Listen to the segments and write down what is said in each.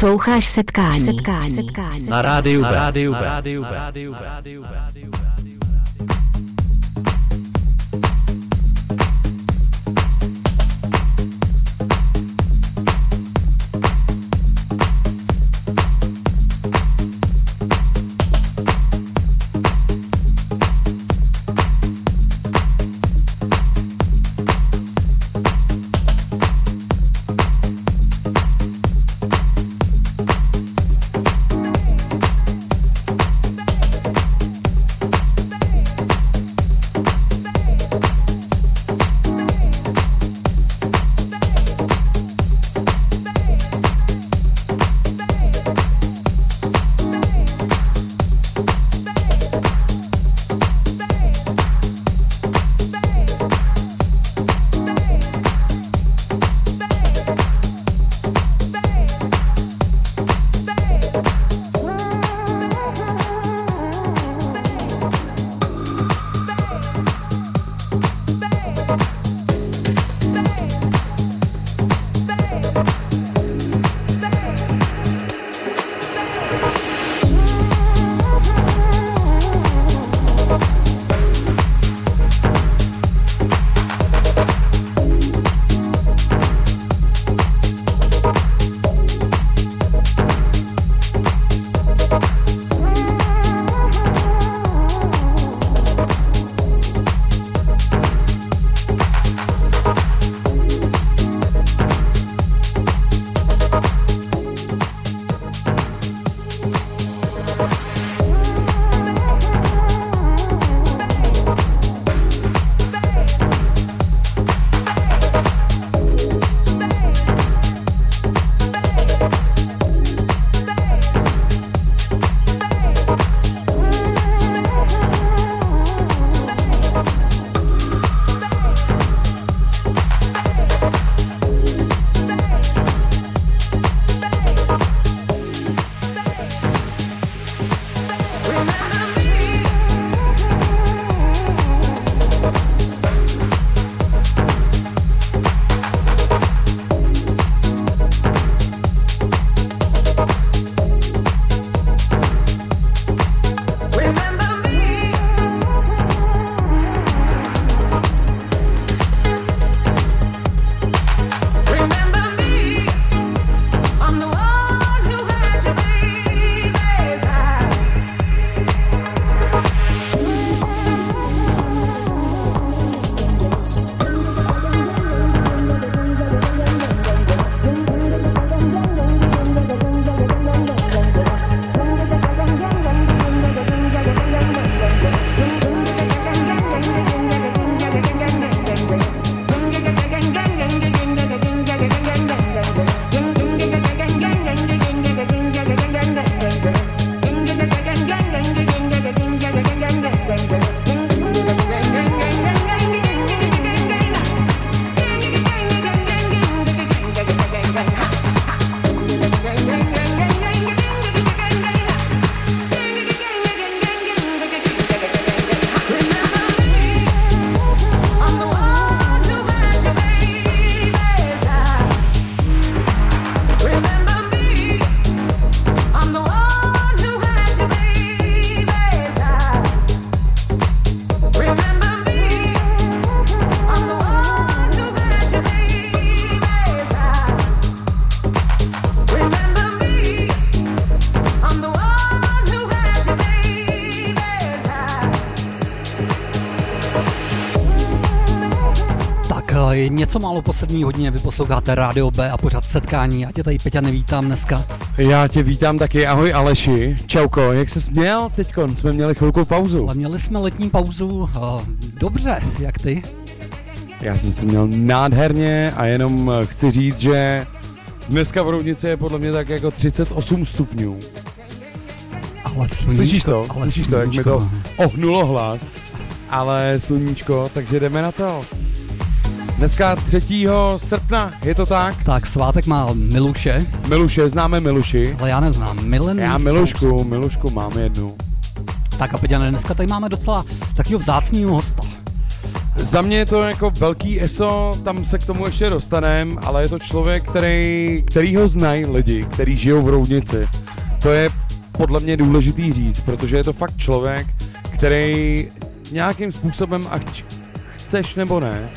Posloucháš setkání. Na rádiu B. Něco málo po 7. hodině, vy posloucháte Rádio B a pořád setkání. Já tě tady, Peťa, nevítám dneska. Já tě vítám taky, ahoj Aleši. Čauko, jak ses měl teďkon? Jsme měli chvilkou pauzu. Ale měli jsme letní pauzu, dobře, jak ty? Já jsem se měl nádherně a jenom chci říct, že dneska v Roudnici je podle mě tak jako 38 stupňů. Ale sluníčko. Slyšíš to, jak mi to ohnulo hlas, ale sluníčko, takže jdeme na to. Dneska 3. srpna, je to tak? Tak svátek má Miluše. Miluše, známe Miluši. Ale já neznám. Já Milušku mám jednu. Tak a Peťane, dneska tady máme docela takového vzácného hosta. Za mě je to jako velký eso, tam se k tomu ještě dostaneme, ale je to člověk, který ho znají lidi, který žijou v Roudnici. To je podle mě důležitý říct, protože je to fakt člověk, který nějakým způsobem, ať chceš nebo ne,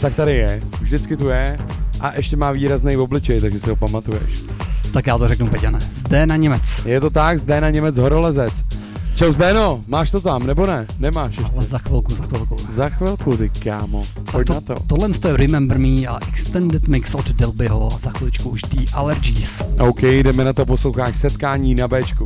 tak tady je, vždycky tu je a ještě má výrazný obličej, takže si ho pamatuješ. Tak já to řeknu, Peťane. Zdéna Němec. Je to tak, Zdéna Němec, Horolezec. Čau Zdéno, máš to tam, nebo ne? Nemáš ještě. Ale za chvilku. Za chvilku, ty kámo, pojď na to. Tohle je Remember Me a Extended Mix od Delbyho a za chviličku už The Allergies. OK, jdeme na to, posloucháš Setkání na Bčku.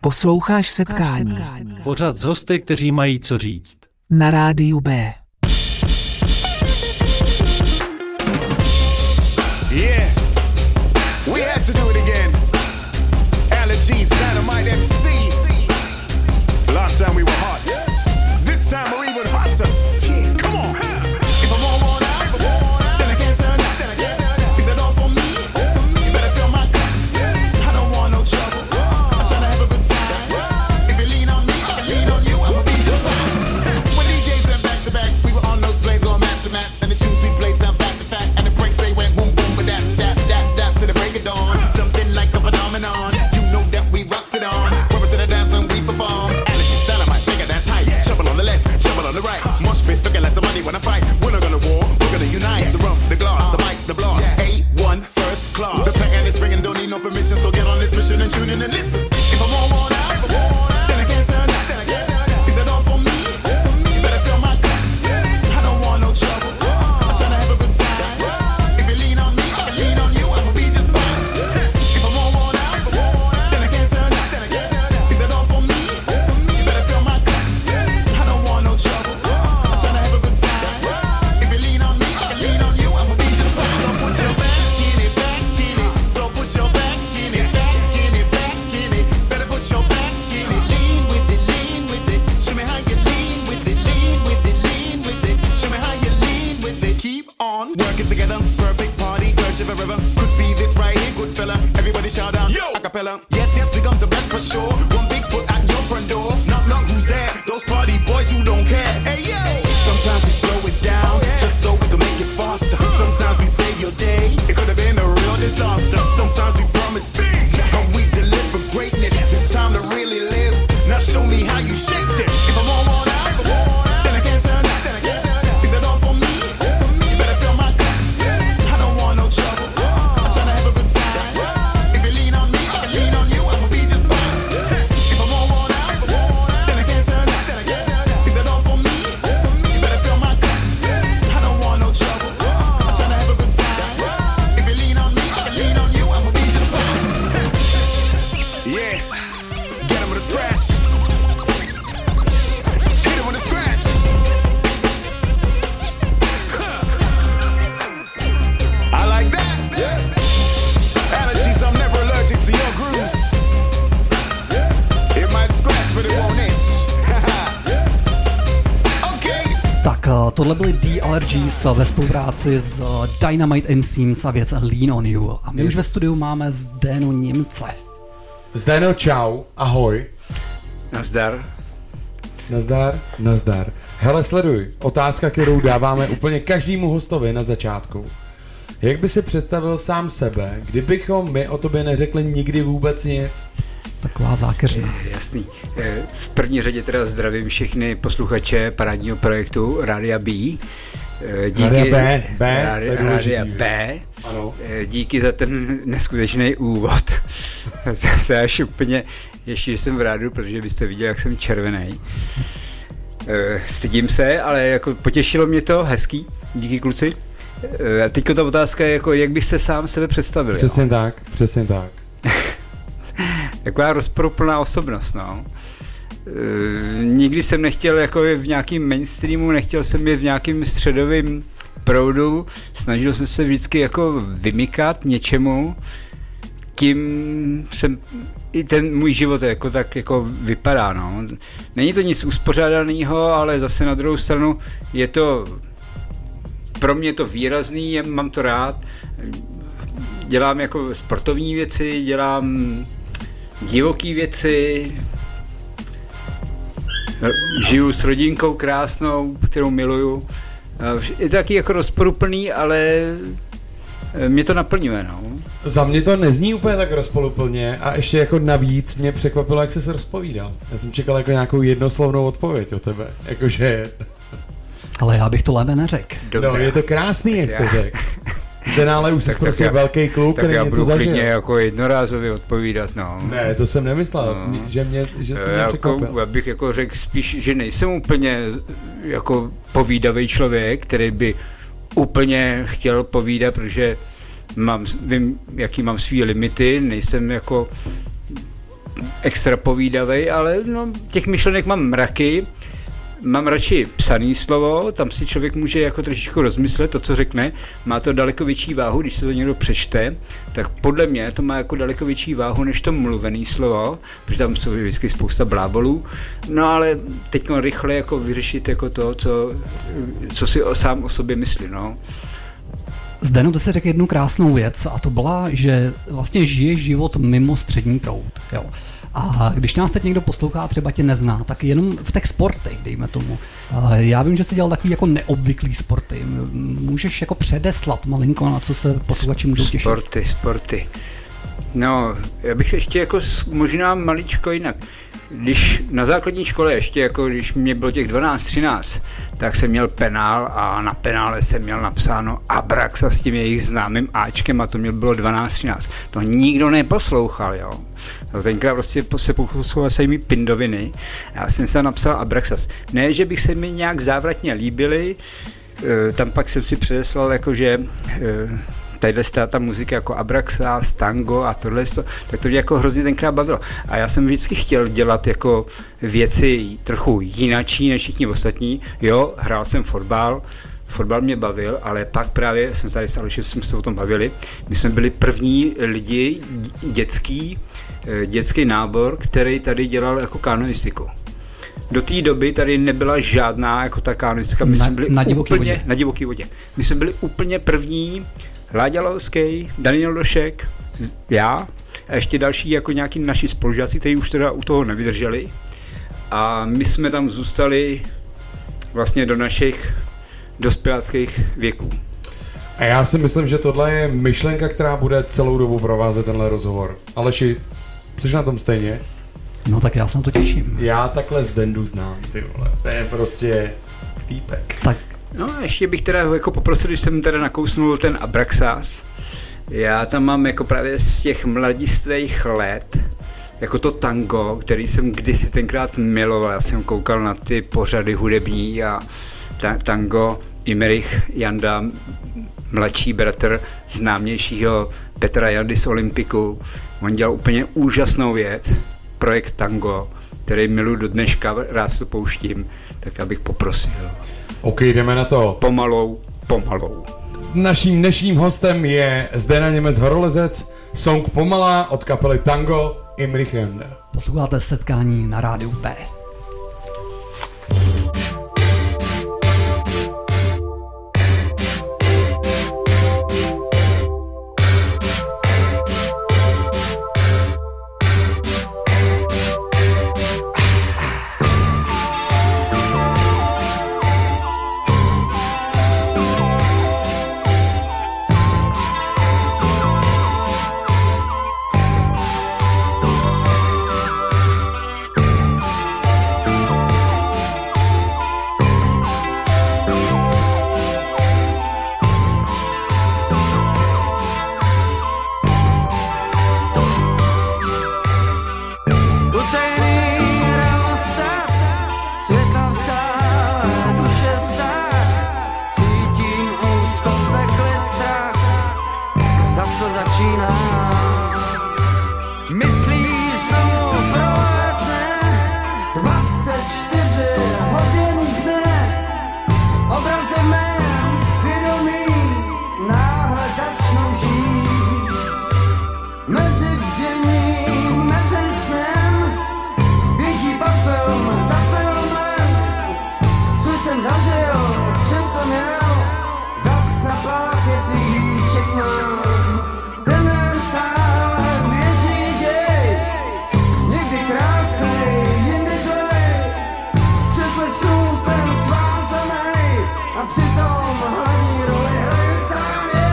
Posloucháš Setkání. Pořad s hosty, kteří mají co říct. Na rádiu B. Yeah. We had to do it again. Allergies, Dynamite MC. Last time we were hot. This time we're even hotter. Come on. If I'm all worn out, then I can't turn out. Is that all for me? Better fill my cup. I don't want no trouble. When I fight, we're not gonna war, we're gonna unite. The rum, the glass, the mic, the blast. A1 first class. The pattern is ringing, don't need no permission, so get on this mission and tune in and listen. If I'm all worn out, then I can't turn out. Is that all for me? Better fill my cup. I don't want no trouble. I'm trying to have a good time. If you lean on me, I can lean on you, I will be just fine. If I'm all worn out, then I can't turn out. Is that all for me? Better fill my cup. I don't want no trouble. Yes, yes, we come to best for sure. One big foot at your front door. Knock, knock, who's there? Those party boys who don't care. Hey, yo! Sometimes we slow it down, just so we can make it faster. Sometimes we save your day. It could have been a real disaster. Sometimes we promise big, and we deliver greatness. It's time to really live. Now show me how you shake this. If I'm all on Tohle byly The Allergies ve spolupráci s Dynamite in Seam's a věc Lean on you. A my už ve studiu máme Zdénu Němce. Zdéno, čau, ahoj. Nazdar. Hele, sleduj, otázka, kterou dáváme úplně každému hostovi na začátku. Jak by si představil sám sebe, kdybychom my o tobě neřekli nikdy vůbec nic? Taková zákeřná. Jasný. V první řadě teda zdravím všechny posluchače parádního projektu Rádia B. Rádia B. Ano. Díky za ten neskutečný úvod. Zase až úplně, ještě že jsem v rádu, protože byste viděli, jak jsem červený. Stydím se, ale jako potěšilo mě to, hezký. Díky, kluci. Teďko ta otázka je, jako, jak byste sám sebe představili. Přesně no? Tak, přesně tak. Taková rozproplná osobnost, no. Nikdy jsem nechtěl jako v nějakým mainstreamu, nechtěl jsem je v nějakým středovým proudu, snažil jsem se vždycky jako vymykat něčemu, tím jsem, i ten můj život jako tak jako vypadá, no. Není to nic uspořádaného, ale zase na druhou stranu je to, pro mě to výrazný, mám to rád, dělám jako sportovní věci, dělám divoký věci, žiju s rodinkou krásnou, kterou miluju. Je to taky jako rozporuplný, ale mě to naplňuje, no. Za mě to nezní úplně tak rozporuplně a ještě jako navíc mě překvapilo, jak jsi se rozpovídal. Já jsem čekal jako nějakou jednoslovnou odpověď od tebe, jakože... Ale já bych to lépe neřekl. No, je to krásný, jak jste řekl. Ten ale už jsi prostě velký kluk, který něco zažil. Tak já budu klidně jako jednorázově odpovídat, no. Ne, to jsem nemyslel, no. Že jsem mě překvapil. Já bych jako řekl spíš, že nejsem úplně jako povídavý člověk, který by úplně chtěl povídat, protože vím, jaký mám svý limity, nejsem jako extra povídavej, ale no, těch myšlenek mám mraky. Mám radši psaný slovo, tam si člověk může jako trošičku rozmyslet to, co řekne. Má to daleko větší váhu, když se to někdo přečte, tak podle mě to má jako daleko větší váhu než to mluvený slovo, protože tam jsou vždycky spousta blábolů. No ale teď rychle jako vyřešit jako to, co si sám o sobě myslí, no. Zdeno, ty jsi řekl jednu krásnou věc a to byla, že vlastně žiješ život mimo střední proud, jo. A když nás teď někdo poslouchá a třeba tě nezná, tak jenom v těch sportech, dejme tomu. Já vím, že jsi dělal takový jako neobvyklý sporty. Můžeš jako předeslat malinko, na co se posluchači můžou těšit? Sporty. No, já bych ještě jako možná maličko jinak. Když na základní škole ještě, jako když mě bylo těch 12-13, tak jsem měl penál a na penále jsem měl napsáno Abraxas s tím jejich známým Ačkem a to mě bylo 12-13. To nikdo neposlouchal, jo. No, tenkrát prostě se poslouchal se jimi pindoviny. Já jsem se napsal Abraxas. Ne, že bych se mi nějak závratně líbily, tam pak jsem si předeslal, jakože... Tadyhle stála ta muzika jako Abraxas, Tango a tohle, tak to mě jako hrozně tenkrát bavilo. A já jsem vždycky chtěl dělat jako věci trochu jinačí než všichni ostatní. Jo, hrál jsem fotbal mě bavil, ale pak právě jsem tady s Alešem, jsme se o tom bavili, my jsme byli první lidi, dětský nábor, který tady dělal jako kanoistiku. Do té doby tady nebyla žádná jako ta kanoistika, my jsme byli na divoký vodě. My jsme byli úplně první, Láďa Lovskej, Daniel Došek, já a ještě další jako nějaký naši spolužáci, kteří už teda u toho nevydrželi. A my jsme tam zůstali vlastně do našich dospěláckých věků. A já si myslím, že tohle je myšlenka, která bude celou dobu provázet tenhle rozhovor. Aleši, jsi na tom stejně? No tak já se na to těším. Já takhle z Dendu znám, ty vole. To je prostě týpek. Tak. No a ještě bych teda jako poprosil, když jsem teda nakousnul ten Abraxas. Já tam mám jako právě z těch mladistvých let, jako to tango, který jsem kdysi tenkrát miloval. Já jsem koukal na ty pořady hudební a tango Imrich Janda, mladší bratr známějšího Petra Jandy z Olympiku. On dělal úplně úžasnou věc, projekt Tango, který miluji do dneška, rád to pouštím, tak abych poprosil. OK, jdeme na to. Pomalou. Naším dnešním hostem je Zdena Němec Horolezec, song Pomalá od kapely Tango Imrich Janda. Posloucháte Setkání na rádiu B. jsem zažil, v čem jsem jel, zas na plátě si jíček mám. Tenem sále běží děj, někdy krásnej, jindy zlej, přes listů jsem svázanej a přitom hlavní roli hraju sám je.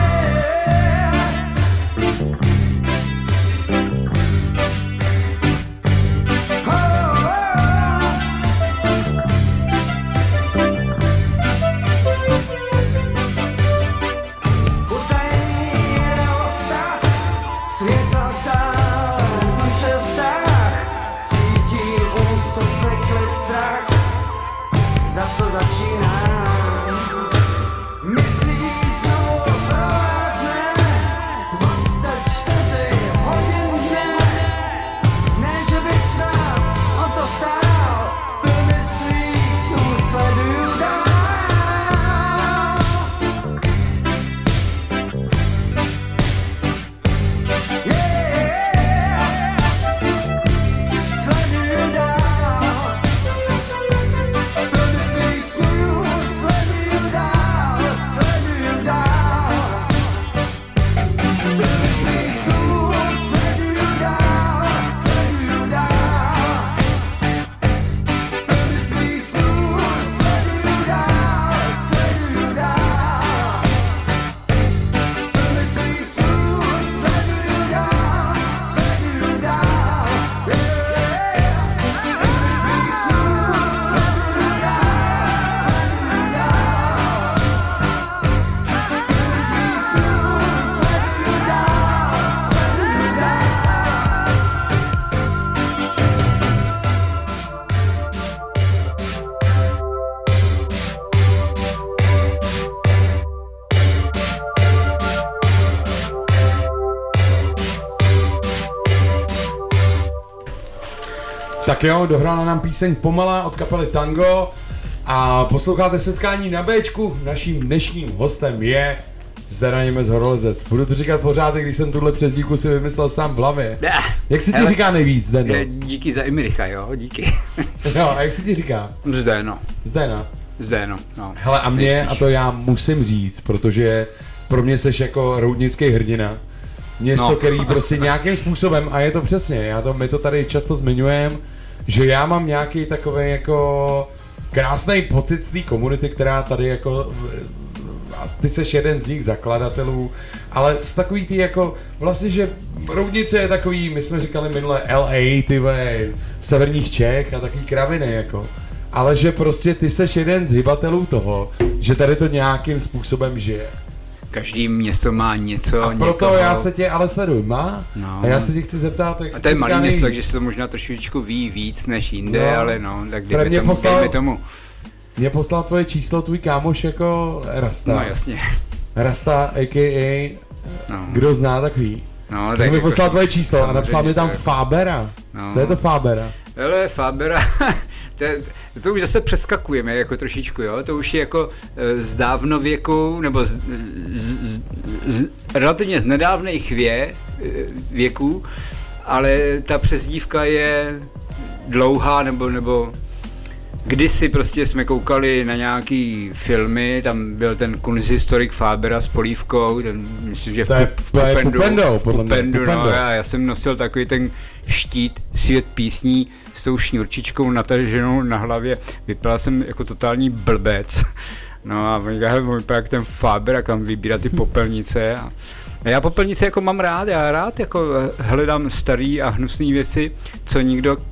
Zas to začínám. Myslí znovu provádne 24 hodin dne. Ne, že bych snad o to stál, plně svých snů sleduju dál. Yeah. Sleduju dál. Tak jo, dohrála nám píseň Pomalá od kapely Tango a posloucháte Setkání na Bčku. Naším dnešním hostem je Zdena Němec Horolezec. Budu to říkat pořád, když jsem tuhle přezdívku si vymyslel sám v hlavě. Jak se ti říká nejvíc, Zdeno? Díky za Imricha, jo, díky. Jo, a jak se ti říká? Zdeno. Zdeno. Zdeno, no. Hele, a mě, nejspíš. A to já musím říct, protože pro mě seš jako roudnický hrdina. Město, no. Který prostě nějakým způsobem, a je to přesně, my to tady často zmiňujeme, že já mám nějaký takový jako krásný pocit z té komunity, která tady jako, a ty seš jeden z nich zakladatelů, ale z takový ty jako, vlastně, že Roudnice je takový, my jsme říkali minule LA, ty vej, severních Čech a takový kraviny jako, ale že prostě ty seš jeden z hybatelů toho, že tady to nějakým způsobem žije. Každý město má něco, a proto někoho. Já se tě ale sleduju, má? No. A já se tě chci zeptat, jak se to je malý město, takže se to možná trošičku ví víc než jinde, no. Ale no, tak dejme tomu. Mě poslal tvoje číslo, tvůj kámoš jako Rasta. No jasně. Rasta a.k.a. No. Kdo zná, tak ví. No, tak mi poslal tvoje číslo a napsal mi tam Fábera. No. Co je to Fábera? Hele, Fábera, to už zase přeskakujeme jako trošičku, jo? To už je jako z dávnověku, nebo z relativně z nedávných věků, ale ta přezdívka je dlouhá, nebo kdysi prostě jsme koukali na nějaký filmy, tam byl ten kunsthistorik Fábera s polívkou, ten, myslím, že v Pupendu, no, já jsem nosil takový ten štít Svět písní s tou šňurčičkou nataženou na hlavě, vypadal jsem jako totální blbec, no a vypadal jak ten Fáber, jak tam vybírá ty popelnice a já popelnice jako mám rád, já rád jako hledám starý a hnusný věci,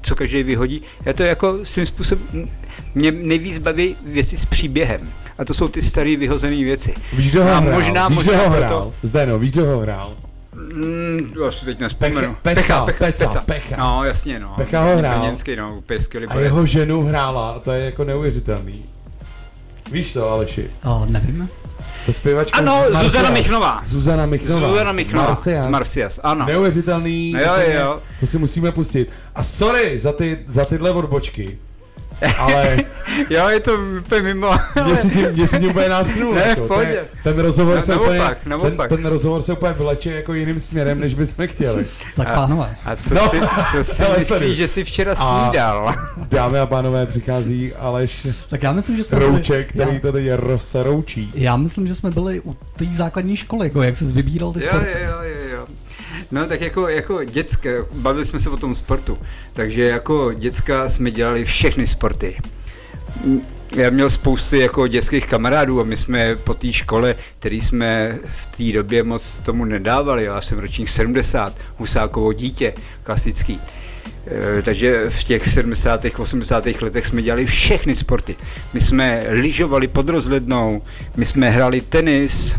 co každý vyhodí, já to jako svým způsobem, mě nejvíc baví věci s příběhem a to jsou ty starý vyhozený věci. Víš, kdo ho hrál? Víš, kdo ho hrál? Já si teď nespomenu. Pecha. No jasně, no. Pecha ho hrál. A jeho ženu hrála, to je jako neuvěřitelný. Víš to, Aleši? Nevím. To zpěvačka. Ano, Zuzana Michnová. Zuzana Michnová z Marcias, ano. Neuvěřitelný. Jo. To si musíme pustit. A sorry za tyhle odbočky. ale... jo, je to úplně mimo. Mě si tím úplně nátchnul. Ne, v pohodě. Ten rozhovor no, se naopak, úplně, naopak. Ten rozhovor se úplně vleče jako jiným směrem, než bychom chtěli. Tak pánové. A co si myslíš, že jsi včera snídal? Dámy a pánové, přichází Aleš tak já myslím, že jsme Rouček, který to teď rozroučí. Já myslím, že jsme byli u té základní školy, jako jak jsi vybíral ty sporty. Jo. No tak jako děcka, bavili jsme se o tom sportu, takže jako děcka jsme dělali všechny sporty. Já měl spousty jako dětských kamarádů a my jsme po té škole, který jsme v té době moc tomu nedávali, já jsem ročník 70, Husákovo dítě, klasický. Takže v těch 70. 80. letech jsme dělali všechny sporty. My jsme lyžovali pod rozhlednou, my jsme hráli tenis,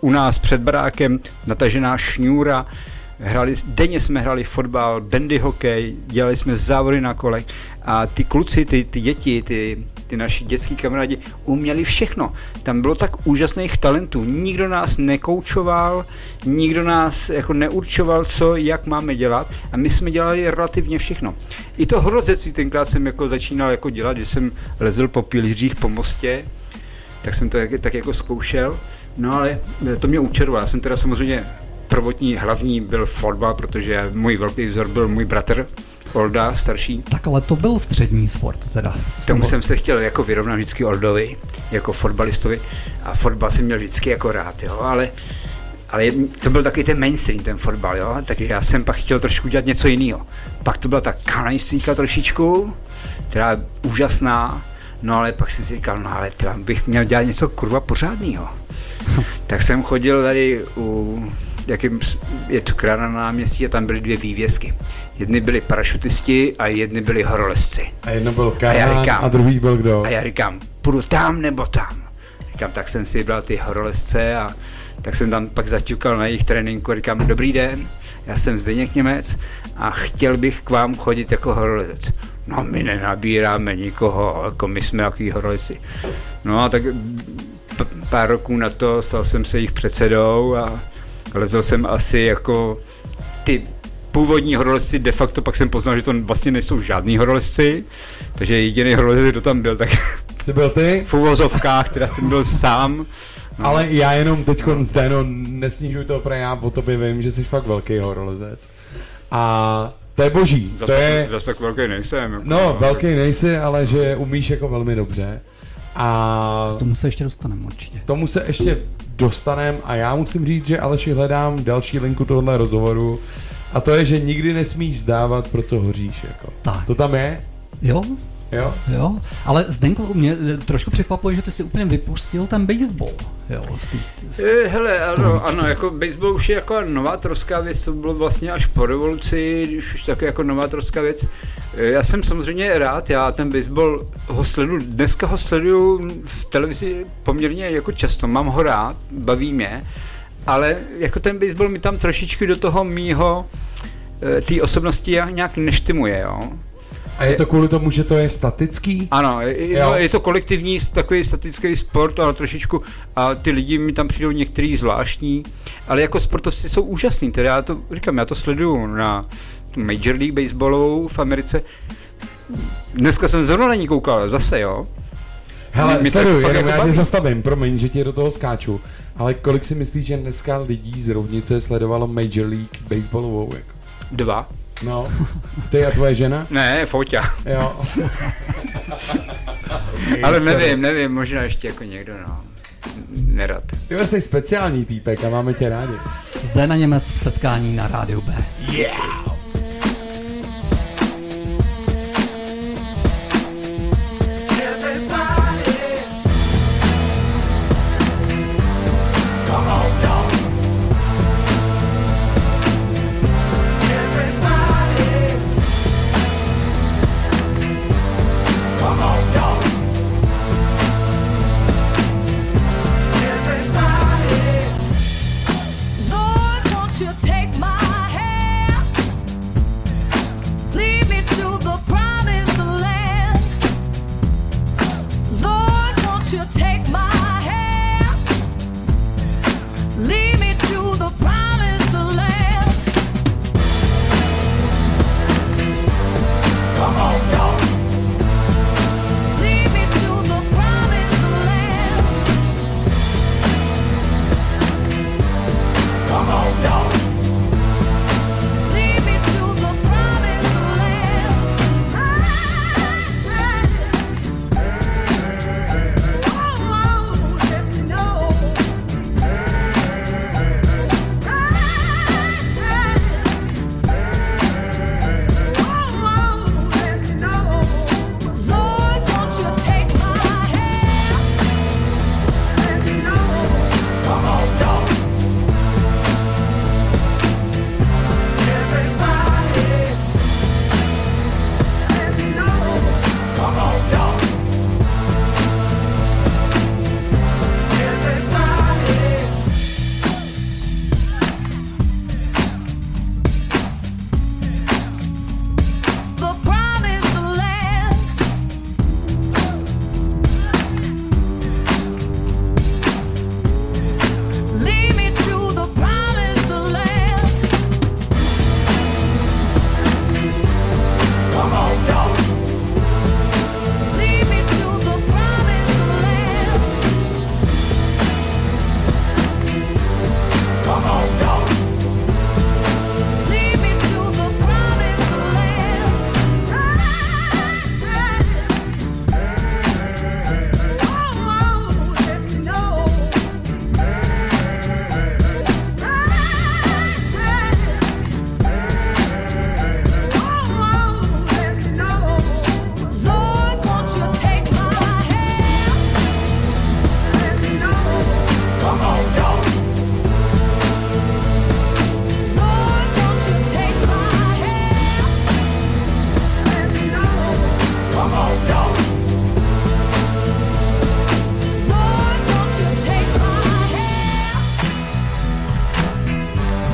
u nás před barákem natažená šňůra, denně jsme hráli fotbal, bandy hokej, dělali jsme závody na kolech a ty kluci, ty děti, ty naši dětský kamarádi uměli všechno. Tam bylo tak úžasných talentů. Nikdo nás nekoučoval, nikdo nás jako neurčoval, co, jak máme dělat a my jsme dělali relativně všechno. I to horolezectví tenkrát jsem jako začínal jako dělat, že jsem lezl po pilířích, po mostě, tak jsem to tak jako zkoušel, no ale to mě učaroval. Já jsem teda samozřejmě prvotní, hlavní byl fotbal, protože můj velký vzor byl můj bratr, Olda, starší. Tak ale to byl střední sport teda. Tomu jsem se chtěl jako vyrovnat vždycky Oldovi, jako fotbalistovi a fotbal jsem měl vždycky jako rád, jo, ale to byl takový ten mainstream, ten fotbal, jo, takže já jsem pak chtěl trošku dělat něco jiného. Pak to byla ta kanalistika trošičku, která je úžasná, no ale pak jsem si říkal, no ale tam bych měl dělat něco kurva pořádného. Tak jsem chodil tady je to krána na náměstí a tam byly dvě vývězky. Jedny byli parašutisti a jedny byli horolezci. A jedno byl Kárán a druhý byl kdo? A já říkám, půjdu tam nebo tam. Říkám, tak jsem si bral ty horolezce a tak jsem tam pak zaťukal na jejich tréninku a říkám, dobrý den, já jsem Zdeněk Němec a chtěl bych k vám chodit jako horolezec. No my nenabíráme nikoho, jako my jsme jaký horolezci. No a tak pár roků na to stal jsem se jejich předsedou a lezl jsem asi jako ty původní horolezci, de facto pak jsem poznal, že to vlastně nejsou žádný horolezci, takže jediný horolezec, kdo tam byl, tak jsi byl ty? V uvozovkách, teda jsem byl sám. No. Ale já jenom teďkon Zdeno, nesnižuj to, protože já o tobě vím, že jsi fakt velký horolezec. A to je boží. Zas tak velký nejsem. Jako no, velký nejsi, ale že umíš jako velmi dobře. A k tomu se ještě dostaneme určitě. Tomu se ještě dostaneme a já musím říct, že Aleši hledám další linku tohohle rozhovoru a to je, že nikdy nesmíš vzdávat, pro co hoříš. Jako. Tak. To tam je? Jo. Ale Zdenko, mě trošku překvapuje, že ty si úplně vypustil ten baseball. Jo, hele, ano, jako baseball už je jako novátorská věc, to bylo vlastně až po revoluci, už taky jako novátorská věc. Já jsem samozřejmě rád, já ten baseball ho sleduju, dneska ho sleduju v televizi poměrně jako často, mám ho rád, baví mě, ale jako ten baseball mi tam trošičku do toho mýho, té osobnosti nějak neštimuje, jo. A je to kvůli tomu, že to je statický? Ano, je to kolektivní takový statický sport, ale trošičku a ty lidi mi tam přijdou některý zvláštní, ale jako sportovci jsou úžasní, teda já to říkám, já to sleduju na Major League Baseballu v Americe. Dneska jsem zrovna na ní koukal, zase jo. Hele, sleduju, jenom já tě zastavím, promiň, že tě do toho skáču, ale kolik si myslíš, že dneska lidí z Roudnice sledovalo Major League Baseballovou? Jako? 2. No, ty a tvoje žena? Ne, Foťa. Jo. Okay, ale nevím, možná ještě jako někdo, no. Nerad. Ty jsi speciální týpek a máme tě rádi. Zde na Němec v setkání na rádiu B. Yeah!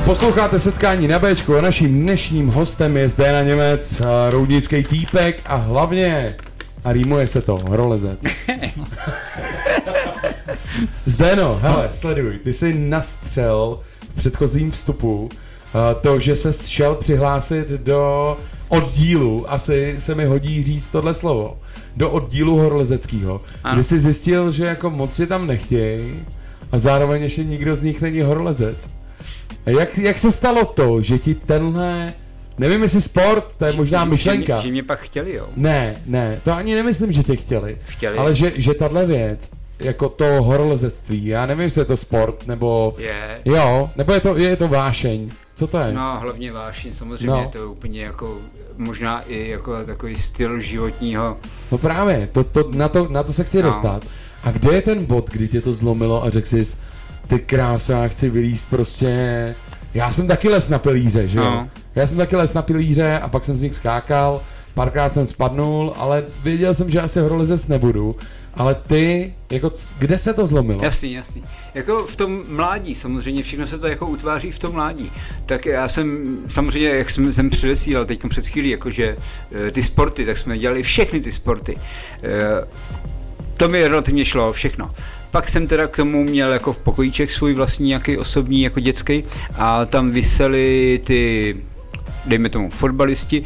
Posloucháte Setkání na Bčku a naším dnešním hostem je Zdéna Němec, roudnický týpek a hlavně, a rýmuje se to, horolezec. Zdéno, hele, sleduj, ty jsi nastřel v předchozím vstupu to, že ses šel přihlásit do oddílu, asi se mi hodí říct tohle slovo, do oddílu horolezeckýho, kde jsi zjistil, že jako moc je tam nechtějí a zároveň ještě nikdo z nich není horolezec. Jak se stalo to, že ti tenhle, nevím jestli sport, to je možná myšlenka. Že mě pak chtěli, jo? Ne, to ani nemyslím, že tě chtěli. Ale že tahle věc, jako to horolezectví, já nevím, jestli je to sport, nebo je. Jo, nebo je to vášeň. Co to je? No, hlavně vášeň, samozřejmě no. Je to úplně jako, možná i jako takový styl životního. No právě, na to se chci dostat. A kde je ten bod, kdy tě to zlomilo a řekl jsi, ty krása, já chci vylíst prostě, já jsem taky les na pilíře, že jo? No. Já jsem taky les na pilíře a pak jsem z nich skákal, párkrát jsem spadnul, ale věděl jsem, že asi horolezec nebudu, ale ty, jako kde se to zlomilo? Jasný, jako v tom mládí samozřejmě, všechno se to jako utváří v tom mládí, tak já jsem samozřejmě, jak jsem předesílal teď před chvílí, jakože ty sporty, tak jsme dělali všechny ty sporty, to mi relativně šlo všechno. Pak jsem teda k tomu měl jako v pokojíček svůj vlastní nějaký osobní jako dětský a tam visely ty, dejme tomu, fotbalisti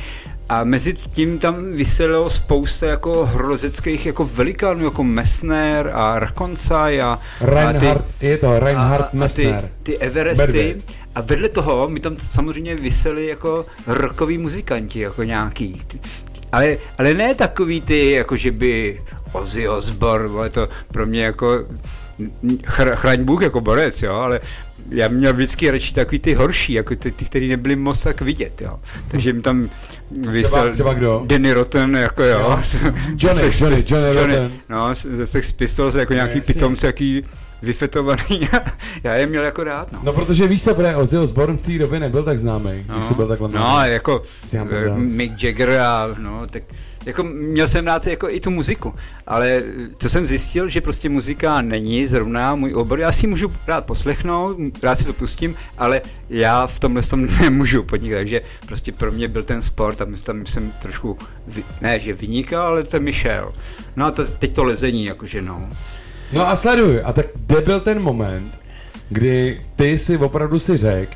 a mezi tím tam viselo spousta jako horolezeckých jako velikánů, jako Messner a Arkonsai a Reinhardt Messner. Ty Everesty. A vedle toho mi tam samozřejmě viseli jako rockoví muzikanti, jako nějaký. Ale ne takový ty, jako že by Ozzy Osbourne, ale to pro mě jako chraň Bůh jako borec, jo, ale já měl vždycky radši takový ty horší, jako ty který nebyli moc tak vidět, jo. Takže mi tam vysel Danny Rotten, jako jo. Johnny Rotten. No, ze Sex Pistols, jako nějaký pitomci, jaký vyfetovaný, já je měl jako rád, no. No protože víš se, protože Ozzy Osbourne v té době nebyl tak známý, když jsi byl takhle mladý. No, jako Mick Jagger a no, tak jako měl jsem rád jako i tu muziku, ale to jsem zjistil, že prostě muzika není zrovna můj obor, já si můžu rád poslechnout, rád si to pustím, ale já v tomhle tom nemůžu podnikat, takže prostě pro mě byl ten sport a tam jsem trošku, ne že vynikal, ale tam mi šel. No a teď to lezení, jakože no. No a sleduj, a tak kde byl ten moment, kdy ty si opravdu si řekl,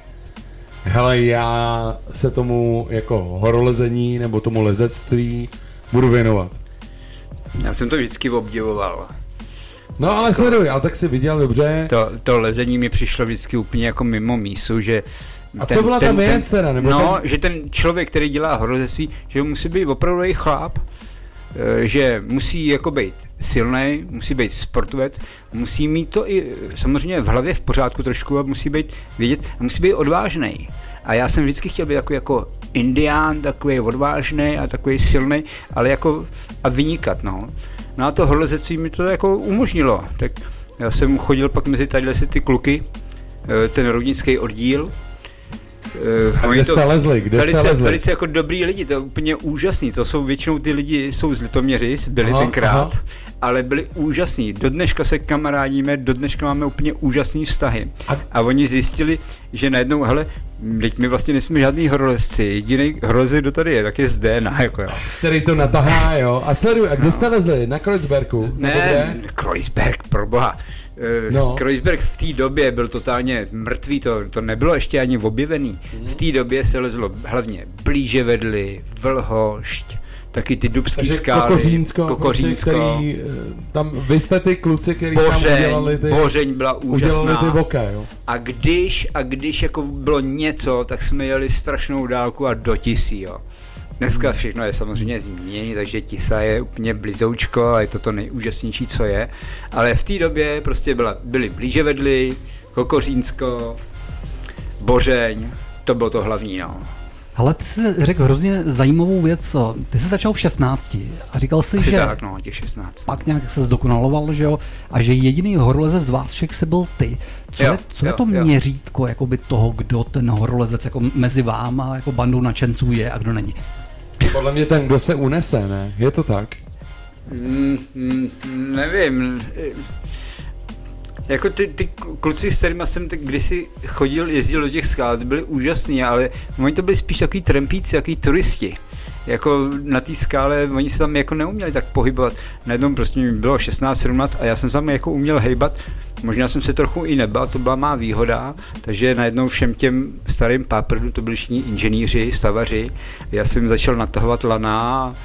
hele, já se tomu jako horolezení nebo tomu lezectví budu věnovat. Já jsem to vždycky obdivoval. No ale jako, sleduj, ale tak si viděl dobře. To lezení mi přišlo vždycky úplně jako mimo mísu, že... A co byla ta věc teda? No, že ten člověk, který dělá horolezectví, že musí být opravdu i chlap, že musí jako být silnej, musí být sportovec, musí mít to i samozřejmě v hlavě v pořádku trošku a musí být vědět a musí být odvážnej. A já jsem vždycky chtěl být takový jako indián, takový odvážnej a takový silnej, ale jako a vynikat, no. No a to horolezectví mi to jako umožnilo. Tak já jsem chodil pak mezi tadyhle si ty kluky, ten roudnický oddíl. A kde jste lezli? Velice jako dobrý lidi, to je úplně úžasný, to jsou většinou ty lidi, jsou z Litoměřic, byli tenkrát, ale byli úžasní, do dneška se kamarádíme, do dneška máme úplně úžasný vztahy a oni zjistili, že najednou, hele, teď my vlastně nejsme žádný horolezci, jediný horolezec, kdo tady je, tak je Zdéna, jako jo. Který to natahá, jo, a sleduj, a kde jste lezli, na Kreuzbergu? Ne, Kreuzberg, proboha. No. Krosberg v té době byl totálně mrtvý, to nebylo ještě ani objevený. V té době se lezlo hlavně Blíže vedli, Vlhošť, taky ty dubský skály, Kokořínsko. Který, tam, vy jste ty kluci, který Bořeň, tam udělali ty... Bořeň byla úžasná. Ty voka, jo. A když jako bylo něco, tak jsme jeli strašnou dálku a do Tisí, jo. Dneska všechno je samozřejmě změněné, takže Tisá je úplně blizoučko a je to nejúžasnější, co je. Ale v té době prostě byli Blíže vedli, Kokořínsko, Bořeň, to bylo to hlavní, no. Ale ty jsi řekl hrozně zajímavou věc, ty jsi začal v 16 a říkal jsi, asi že tak, no, těch 16. Pak nějak se zdokonaloval, že jo, a že jediný horolezec z vás všech se byl ty. Co je to měřítko jakoby toho, kdo ten horolezec jako mezi váma, jako bandou nadšenců je a kdo není? Podle mě ten, kdo se unese, ne? Je to tak? Nevím. Jako ty kluci, s kterýma jsem kdysi chodil, jezdil do těch skal, byli úžasní, ale oni to byli spíš takový trampíci, takový turisti. Jako na té skále, oni se tam jako neuměli tak pohybovat. Najednou prostě mi bylo 16, 17 a já jsem tam jako uměl hejbat. Možná jsem se trochu i nebal, to byla má výhoda, takže najednou všem těm starým páprdům, to byli všichni inženýři, stavaři, já jsem začal natahovat lana.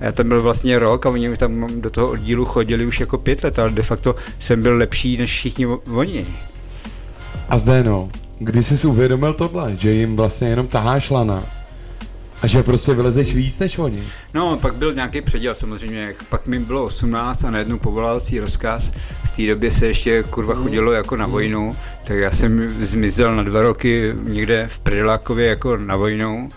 Já tam byl vlastně rok a oni tam do toho oddílu chodili už jako 5 let, ale de facto jsem byl lepší než všichni oni. A Zdeno, když jsi si uvědomil tohle, že jim vlastně jenom taháš lana a že prostě vylezeš víc než oni? No, pak byl nějaký předěl samozřejmě, pak mi bylo 18 a najednou povolovací rozkaz, v té době se ještě kurva chodilo jako na vojnu, tak já jsem zmizel na 2 roky někde v Prylákově jako na vojnu,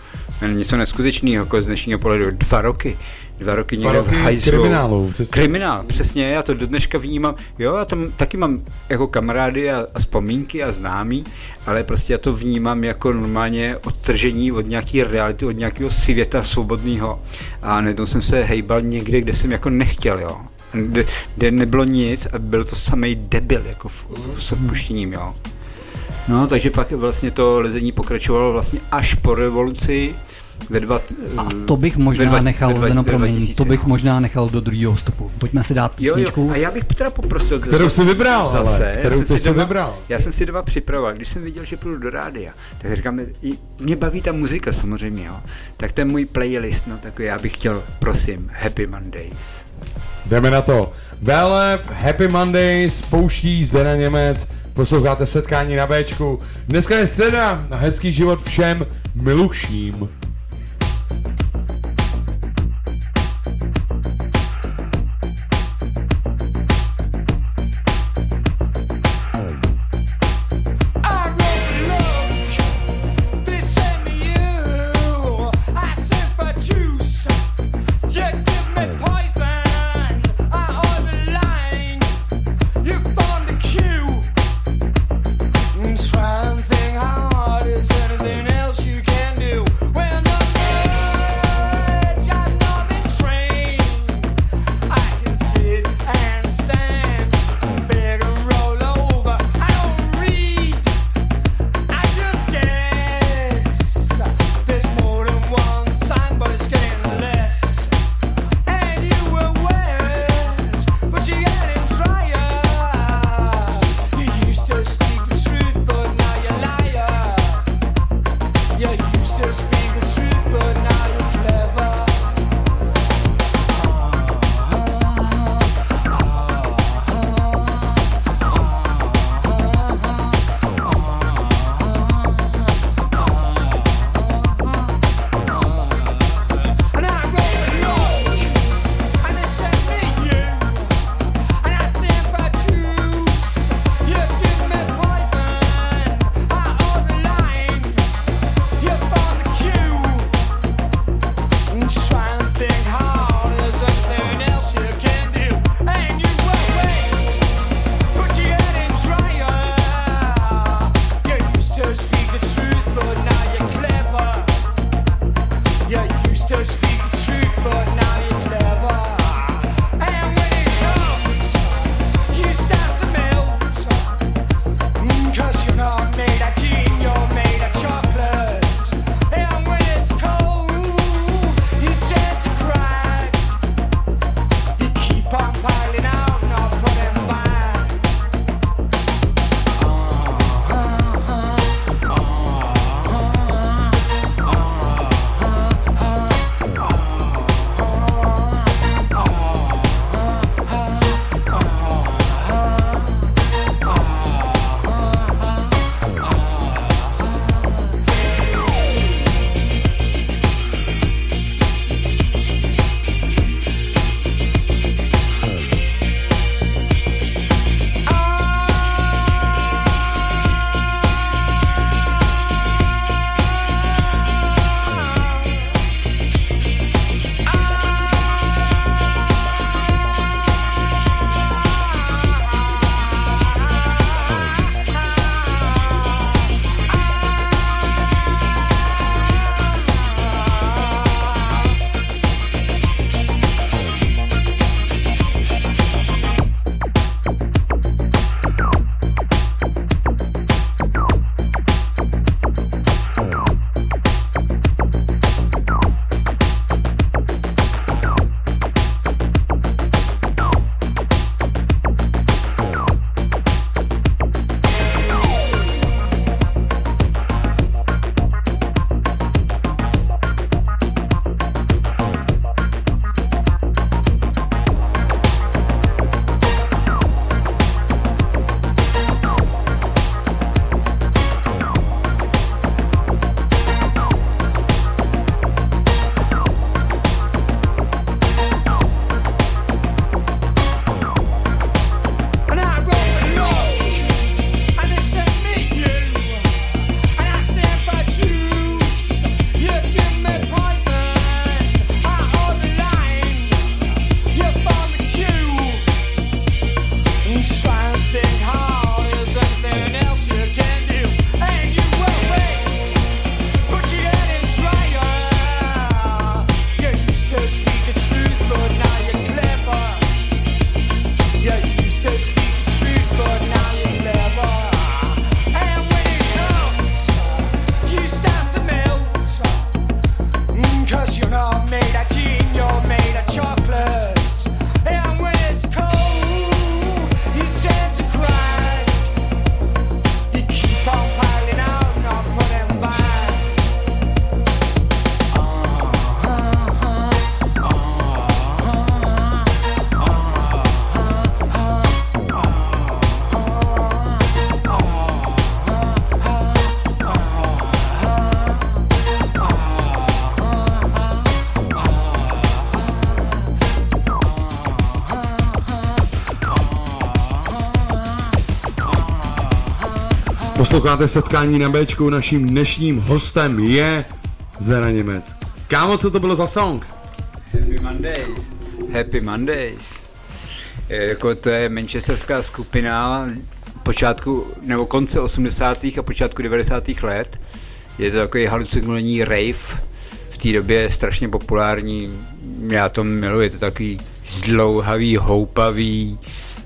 něco neskutečného jako z dnešního pohledu, 2 roky. 2 roky někde v hajzlu. Kriminálů. Kriminál, přesně, já to do dneška vnímám. Jo, já tam taky mám jako kamarády a vzpomínky a známí, ale prostě já to vnímám jako normálně odtržení od nějaký reality, od nějakého světa svobodného. A najednou jsem se hejbal někde, kde jsem jako nechtěl, jo. Kde nebylo nic a byl to samej debil, jako s odpuštěním, jo. No, takže pak vlastně to lezení pokračovalo vlastně až po revoluci, a to bych možná nechal do druhého vstupu. Pojďme si dát písničku. Jo. A já bych teda poprosil, kterou jsi vybral, já jsem si doma připravoval, když jsem viděl, že půjdu do rádia, tak říkám, mě baví ta muzika samozřejmě, jo. Tak ten můj playlist, no tak já bych chtěl, prosím, Happy Mondays. Jdeme na to. Veleb, Happy Mondays, pouští Zdena Němec, posloucháte Setkání na Bčku. Dneska je středa a hezký život všem miluším. One thing hard is anything else you can do. Well, Posloucháte Setkání na Bčku, naším dnešním hostem je Zdena Němec. Kámo, co to bylo za song? Happy Mondays. Happy Mondays. Jako to je manchesterská skupina počátku, nebo konce 80. a počátku 90. let. Je to takový halucinogenní rave. V té době strašně populární. Já to miluji, je to takový zdlouhavý, houpavý,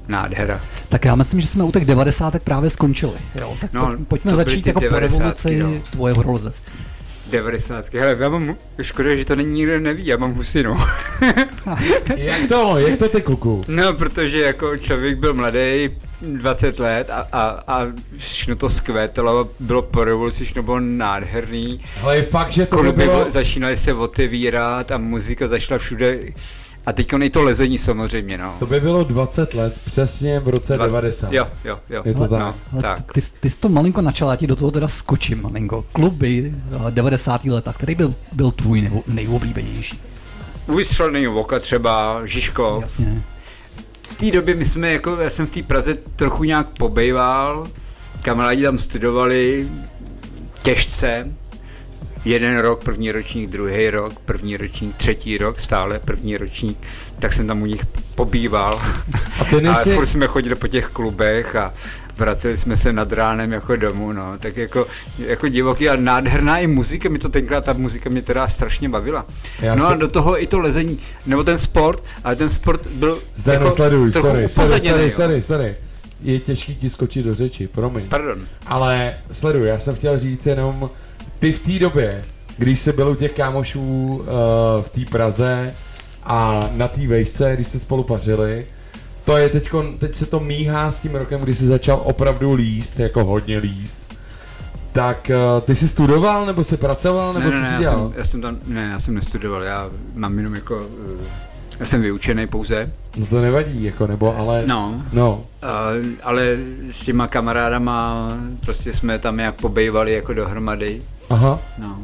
nádhera. Tak já myslím, že jsme u těch 90. právě skončili. Jo? Tak no, pojďme začít jako po revoluci tvojeho horolezectví. 90. Hele, já mám, škoda, že to není nikdo neví, já mám husinu. jak to ty kuku? No, protože jako člověk byl mladý, 20 let a všechno to zkvétalo, bylo po revoluci, všechno bylo nádherný. Ale fakt, že to kluby bylo... začínaly se otevírat a muzika začala všude. A teď je to lezení samozřejmě, no. To by bylo 20 let, přesně v roce 90. Jo. Je to tak. Ty jsi to malinko načal, já ti do toho teda skočím malinko. Kluby 90. leta, který byl tvůj nejoblíbenější? Vystřelený voka třeba, Žižkov. Jasně. V té době my jsme, jako já jsem v té Praze trochu nějak pobejval, kamarádi tam studovali těžce. Jeden rok, první ročník, druhý rok, první ročník, třetí rok, stále první ročník, tak jsem tam u nich pobýval. A furt jsme chodili po těch klubech a vraceli jsme se nad ránem jako domů, no. Tak jako divoký a nádherná i muzika, mi to tenkrát ta muzika mě teda strašně bavila. A do toho i to lezení, nebo ten sport, ale ten sport byl zde jako sleduj, trochu sorry. Je těžký ti skočit do řeči, promiň. Pardon. Ale sleduj, já jsem chtěl říct jenom ty v té době, když jsi byl u těch kámošů v té Praze a na té vejšce, když jste spolu pařili, to je teď se to míhá s tím rokem, kdy jsi začal opravdu líst, jako hodně líst. Tak ty jsi studoval, nebo jsi pracoval, nebo co jsi dělal? Já jsem nestudoval, já mám jenom jako... Já jsem vyučený pouze. No to nevadí, jako nebo, ale... No. Ale s těma kamarádama prostě jsme tam jak pobejvali jako dohromady. Aha. No.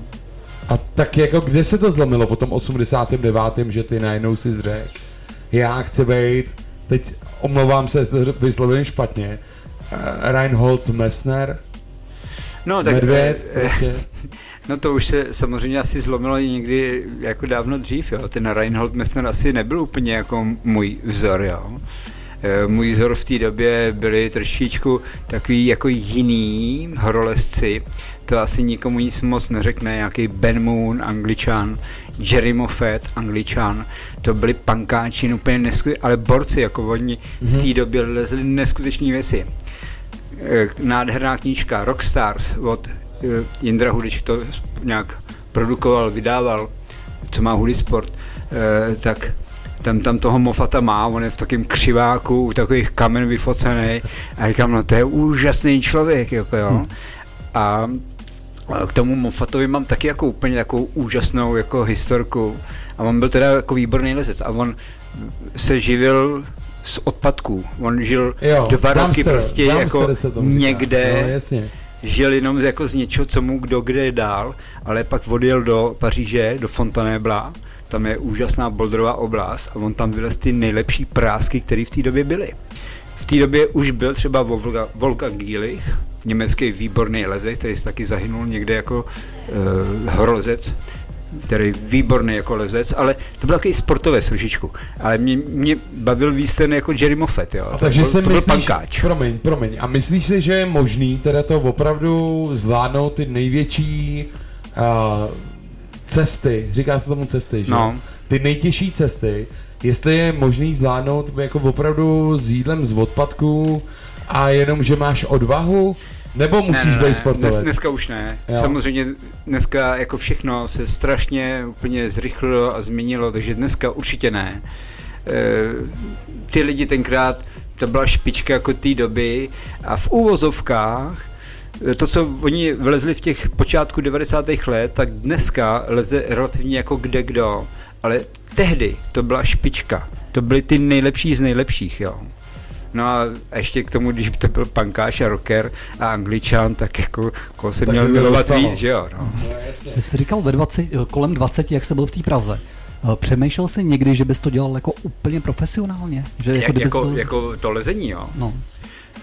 A tak jako kde se to zlomilo po tom 89., že ty najednou si zřek, já chci být, teď omlouvám se, vyslovím špatně, Reinhold Messner, no, tak, Medvěd, prostě... No to už se samozřejmě asi zlomilo někdy jako dávno dřív, jo. Ten Reinhold Messner asi nebyl úplně jako můj vzor, jo. Můj vzor v té době byli trošičku takový jako jiný horolezci, to asi nikomu nic moc neřekne, nějaký Ben Moon, Angličan, Jerry Moffat, Angličan, to byli pankáči, úplně neskuteční, ale borci, jako oni v té době lezli neskuteční věci. Nádherná knížka Rockstars od Jindra Hudič, to nějak produkoval, vydával, co má Hudy Sport, tak tam toho Moffata má, on je v takém křiváku, u takových kamen vyfocený a říkám, no to je úžasný člověk, jako jo. A k tomu Moffatovi mám taky jako úplně takovou úžasnou jako historku a on byl teda jako výborný lezec a on se živil z odpadků, on žil dva roky prostě jako někde, žil jenom jako z něčeho, co mu kdo kde dál, ale pak odjel do Paříže, do Fontainebleau, tam je úžasná boulderová oblast a on tam vylez ty nejlepší prásky, které v té době byly. V té době už byl třeba Volga Gielich, německý výborný lezec, který se taky zahynul někde jako horolezec, který výborný jako lezec, ale to byl takový sportové služičku, ale mě bavil víc ten jako Jerry Moffat, jo. A takže to byl pankáč. Promiň, a myslíš si, že je možný teda to opravdu zvládnout ty největší cesty, říká se tomu cesty, že? No. Ty nejtěžší cesty, jestli je možný zvládnout jako opravdu s jídlem z odpadků a jenom, že máš odvahu, nebo musíš být sportovec? Dneska už ne. Jo. Samozřejmě dneska jako všechno se strašně úplně zrychlilo a změnilo, takže dneska určitě ne. Ty lidi tenkrát, to byla špička jako té doby a v úvozovkách to, co oni vylezli v těch počátku 90. let, tak dneska leze relativně jako kde kdo, ale tehdy to byla špička. To byly ty nejlepší z nejlepších, jo. No a ještě k tomu, když to byl pankáš a rocker a Angličan, tak jako koho se měl milovat víc, že jo? No. Ty jsi říkal kolem 20, jak jsi byl v té Praze. Přemýšlel jsi někdy, že bys to dělal jako úplně profesionálně? Že jako to lezení, jo? No.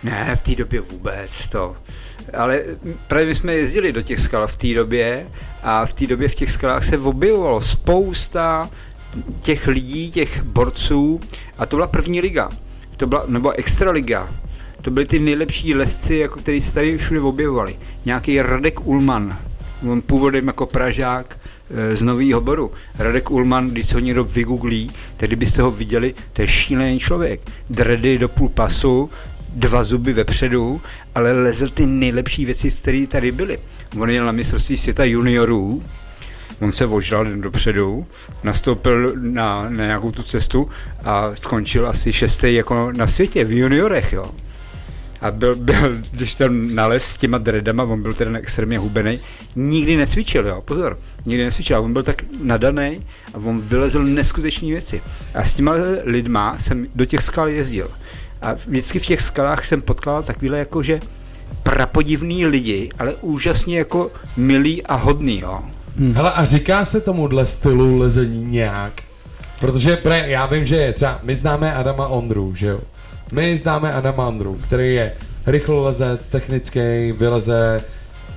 Ne, v té době vůbec to. Ale právě my jsme jezdili do těch skal v té době a v té době v těch skalách se objevovalo spousta těch lidí, těch borců a to byla první liga, to byla, nebo extraliga. To byly ty nejlepší lesci, jako který se tady všude objevovali. Nějaký Radek Ullman, on původem jako Pražák z Novýho Boru. Radek Ullman, když se ho někdo vygooglí, tak kdybyste ho viděli, to je šílený člověk. Dredy do půl pasu, 2 zuby vepředu, ale lezl ty nejlepší věci, které tady byly. On jel na mistrovství světa juniorů, on se vožral dopředu, nastoupil na nějakou tu cestu a skončil asi 6. jako na světě, v juniorech, jo. A byl když tam nalez s těma dreadama, on byl teda extrémně hubený, nikdy necvičil, jo, pozor, nikdy necvičil, on byl tak nadaný a on vylezl neskutečné věci. A s těma lidma jsem do těch skal jezdil. A vždycky v těch skalách jsem potkal takovýhle jakože prapodivný lidi, ale úžasně jako milý a hodný, jo. Hele, a říká se tomuhle stylu lezení nějak? Protože já vím, že je třeba, my známe Adama Ondru, že jo? My známe Adama Ondru, který je rychlolezec, technický, vyleze,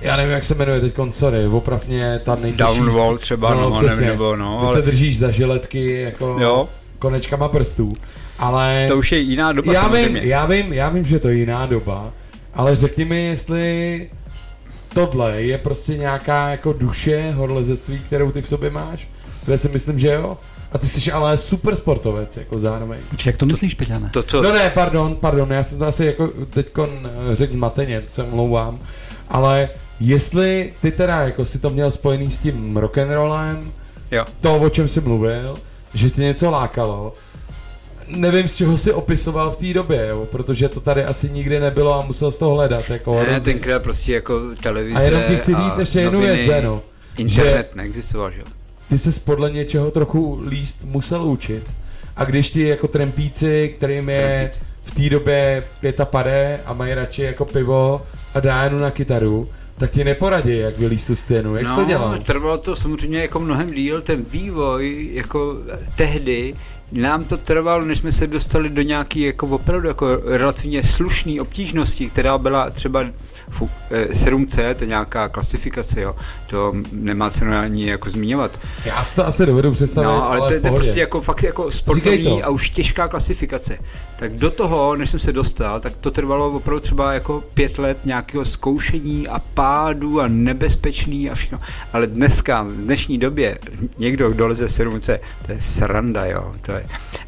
já nevím, jak se jmenuje teď koncory, opravně ta nejtěžší... Downwall třeba, no, nebo no. Ty ale... se držíš za žiletky, jako jo. Konečkama prstů, ale... To už je jiná doba, já vím, že to je jiná doba, ale řekni mi, jestli tohle je prostě nějaká jako duše horolezectví, kterou ty v sobě máš, já si myslím, že jo. A ty jsi ale super sportovec, jako zároveň. Jak to myslíš, Peťane? No ne, pardon, já jsem to asi jako teďkon řekl zmateně, to se omlouvám, ale jestli ty teda jako si to měl spojený s tím rock'n'rollem, jo. To, o čem jsi mluvil, že tě něco lákalo, nevím, z čeho jsi opisoval v té době, jo, protože to tady asi nikdy nebylo a musel jsi to hledat. Jako ne, tenkrát prostě jako televize a jenom ti chci říct ještě jednu věc, no, internet neexistoval, že jo? Ty ses podle něčeho trochu líst musel učit. A když ti jako trampíci, kterým je v té době 55 a mají radši jako pivo a dájenu na kytaru, tak ti neporadí, jak vylíst tu stěnu. Jak jsi to dělal? Trvalo to samozřejmě jako mnohem díl, ten vývoj jako tehdy, nám to trvalo, než jsme se dostali do nějaké jako opravdu jako relativně slušné obtížnosti, která byla třeba 7C, to je nějaká klasifikace, jo. To nemá cenu ani jako zmiňovat. Já si to asi dovedu představit, no, ale to je prostě jako fakt jako sportovní a už těžká klasifikace. Tak do toho, než jsem se dostal, tak to trvalo opravdu třeba jako 5 let nějakého zkoušení a pádu a nebezpečný a všechno. Ale dneska, v dnešní době, někdo, kdo leze 7C, to je sranda, jo. To je.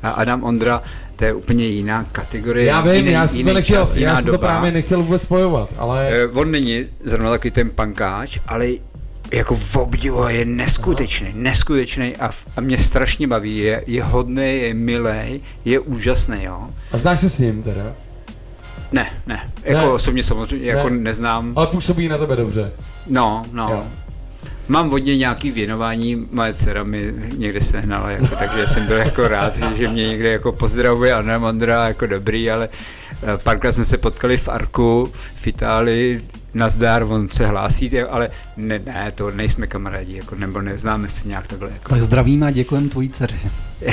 A Adam Ondra, to je úplně jiná kategorie. Já vím, já jsem to právě nechtěl vůbec spojovat, ale... On není zrovna taky ten pankáč, ale jako v obdivu je neskutečný a mě strašně baví, je hodnej, je milej, je úžasný, jo. A znáš se s ním teda? Ne, jako ne. Osobně samozřejmě, jako ne. Neznám. Ale působí na tebe dobře. No. Jo. Mám vodně nějaký věnování, moje dcera mi někde sehnala, jako, takže jsem byl jako rád, že mě někde jako pozdravuje Adam Ondra, jako dobrý, ale párkrát jsme se potkali v Arku, v Itálii, nazdár, on se hlásí, ale ne, to nejsme kamarádi, jako, nebo neznáme se nějak takhle. Jako. Tak zdravíme a děkujeme tvojí dceři.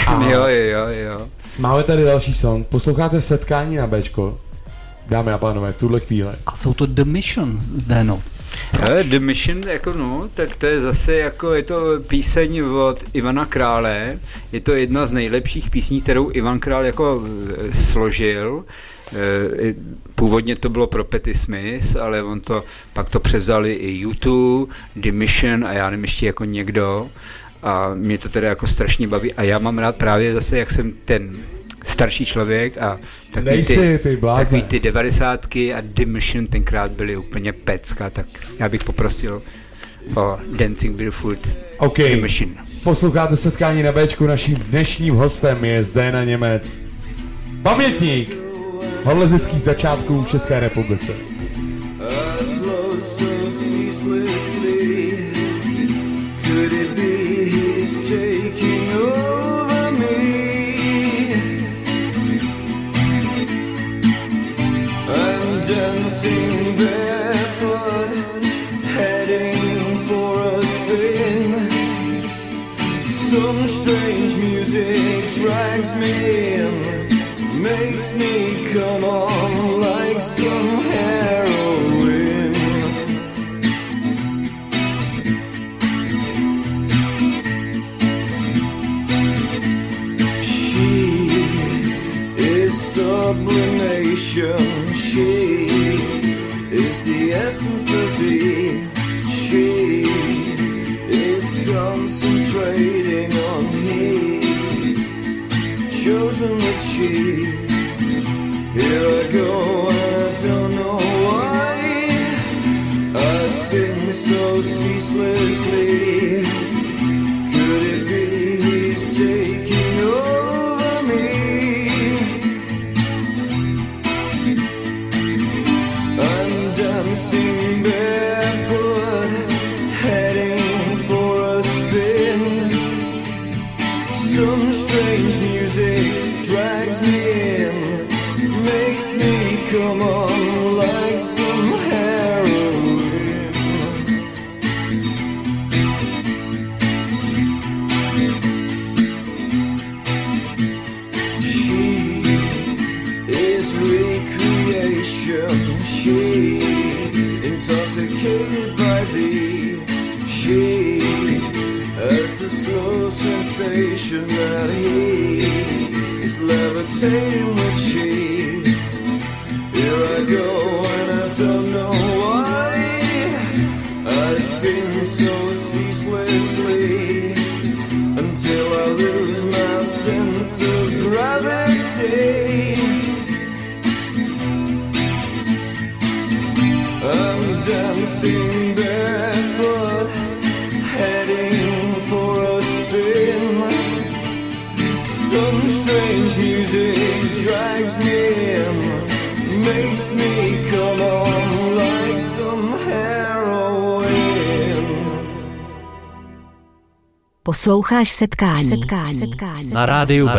Jo. Máme tady další song, posloucháte Setkání na Bčko, dámy a pánové, v tuhle chvíli. A jsou to The Mission s Dénou. The Mission, jako no, tak to je zase jako, je to píseň od Ivana Krále, je to jedna z nejlepších písní, kterou Ivan Král jako složil, původně to bylo pro Patti Smith, ale on to, pak to převzali i U2, The Mission a já nevím ještě jako někdo a mě to teda jako strašně baví a já mám rád právě zase, jak jsem ten starší člověk a takový ty 90ky a The Mission tenkrát byly úplně pecka, tak já bych poprosil o Dancing Beautiful The Mission. Posloucháte Setkání na Bčku, naším dnešním hostem je Zdena Němec. Pamětník horolezeckých začátků v České republice. Dancing barefoot, heading for a spin. Some strange music drags me in. makes me come on like some heroin. She is sublimation. She is the essence of thee. She is concentrating on me. Chosen with she. Here I go, and I don't know why I spin so ceaselessly. Could it be he's taking over me? I'm dancing barefoot, heading for a spin. Some strange music drags me in, makes me come on like some heroin. She is recreation. She intoxicated by thee. She has the slow sensation that he is levitating with she. I go and I don't know why I spin so ceaselessly until I lose my sense of gravity. I'm dancing barefoot, heading for a spin. Some strange music drags me in, makes me come on like some heroin. Posloucháš setkání. Na rádiu B.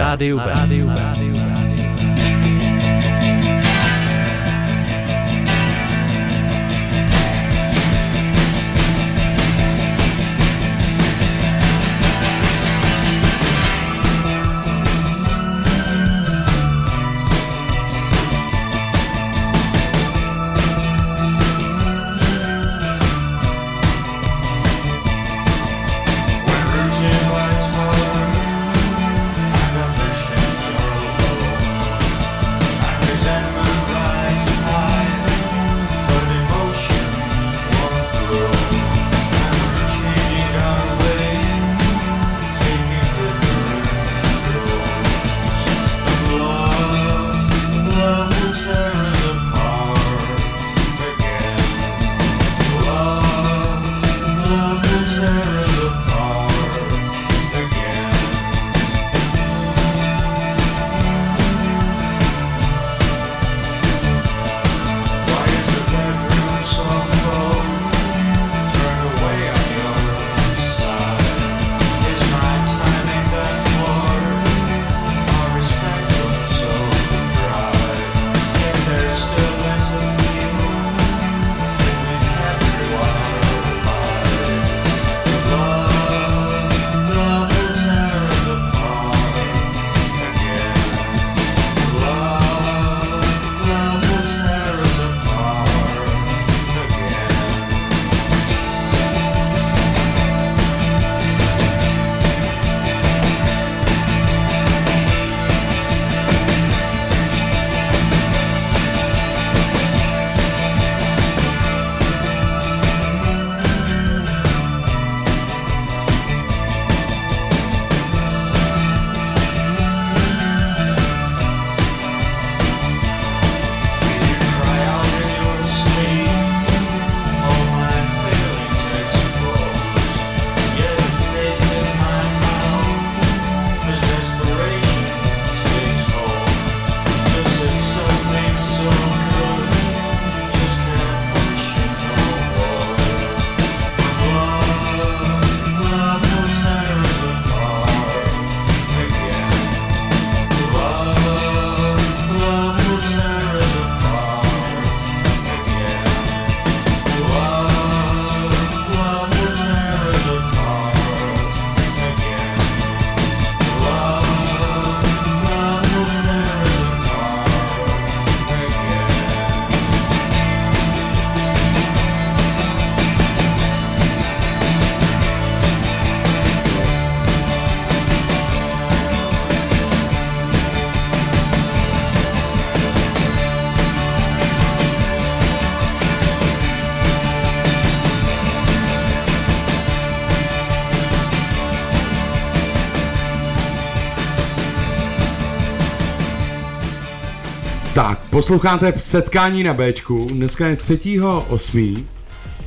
Posloucháte Setkání na Bčku, dneska je 3.8.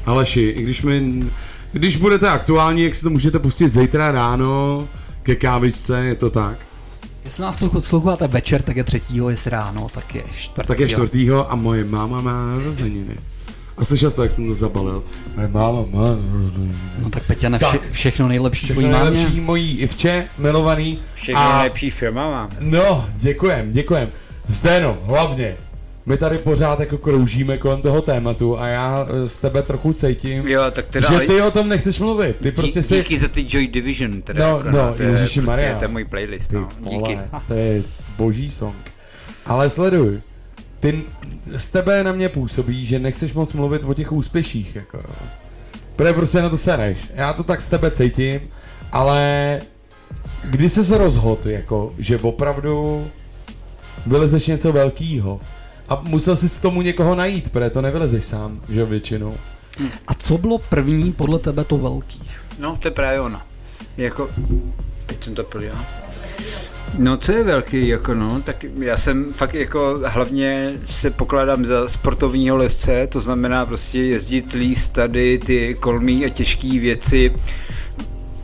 Aleši, když budete aktuální, jak si to můžete pustit zítra ráno ke kávičce, je to tak? Jestli nás posloucháte večer, tak je 3., jestli ráno, tak je 4. Tak je 4. a moje máma má rozeniny. A slyšel jste, jak jsem to zabalil? Málo. No tak Peťa, všechno nejlepší tvojí mámě. Všechno nejlepší mojí Ivče, milovaný. Všechno nejlepší všem máma. No, děkujem. Zdeno, hlavně. My tady pořád jako kroužíme kolem toho tématu a já z tebe trochu cítím, jo, tak teda, že ty o tom nechceš mluvit. Ty prostě si... Díky za ty Joy Division. Teda, no, to Ježíši Maria. Prostě, to je můj playlist. Ty, no. Díky. To je boží song. Ale sleduj. Ty z tebe na mě působí, že nechceš moc mluvit o těch úspěších, jako. Prostě na to sereš. Já to tak z tebe cítím, ale když jsi se rozhodl, jako, že opravdu vylezeš něco velkýho a musel jsi k tomu někoho najít, protože to nevylezeš sám, že většinou. A co bylo první podle tebe to velký? No, to je právě ono. Jako, teď jsem to plil. No, co je velký, jako no, tak já jsem fakt jako hlavně se pokládám za sportovního lesce, to znamená prostě jezdit, líst tady ty kolmí a těžké věci,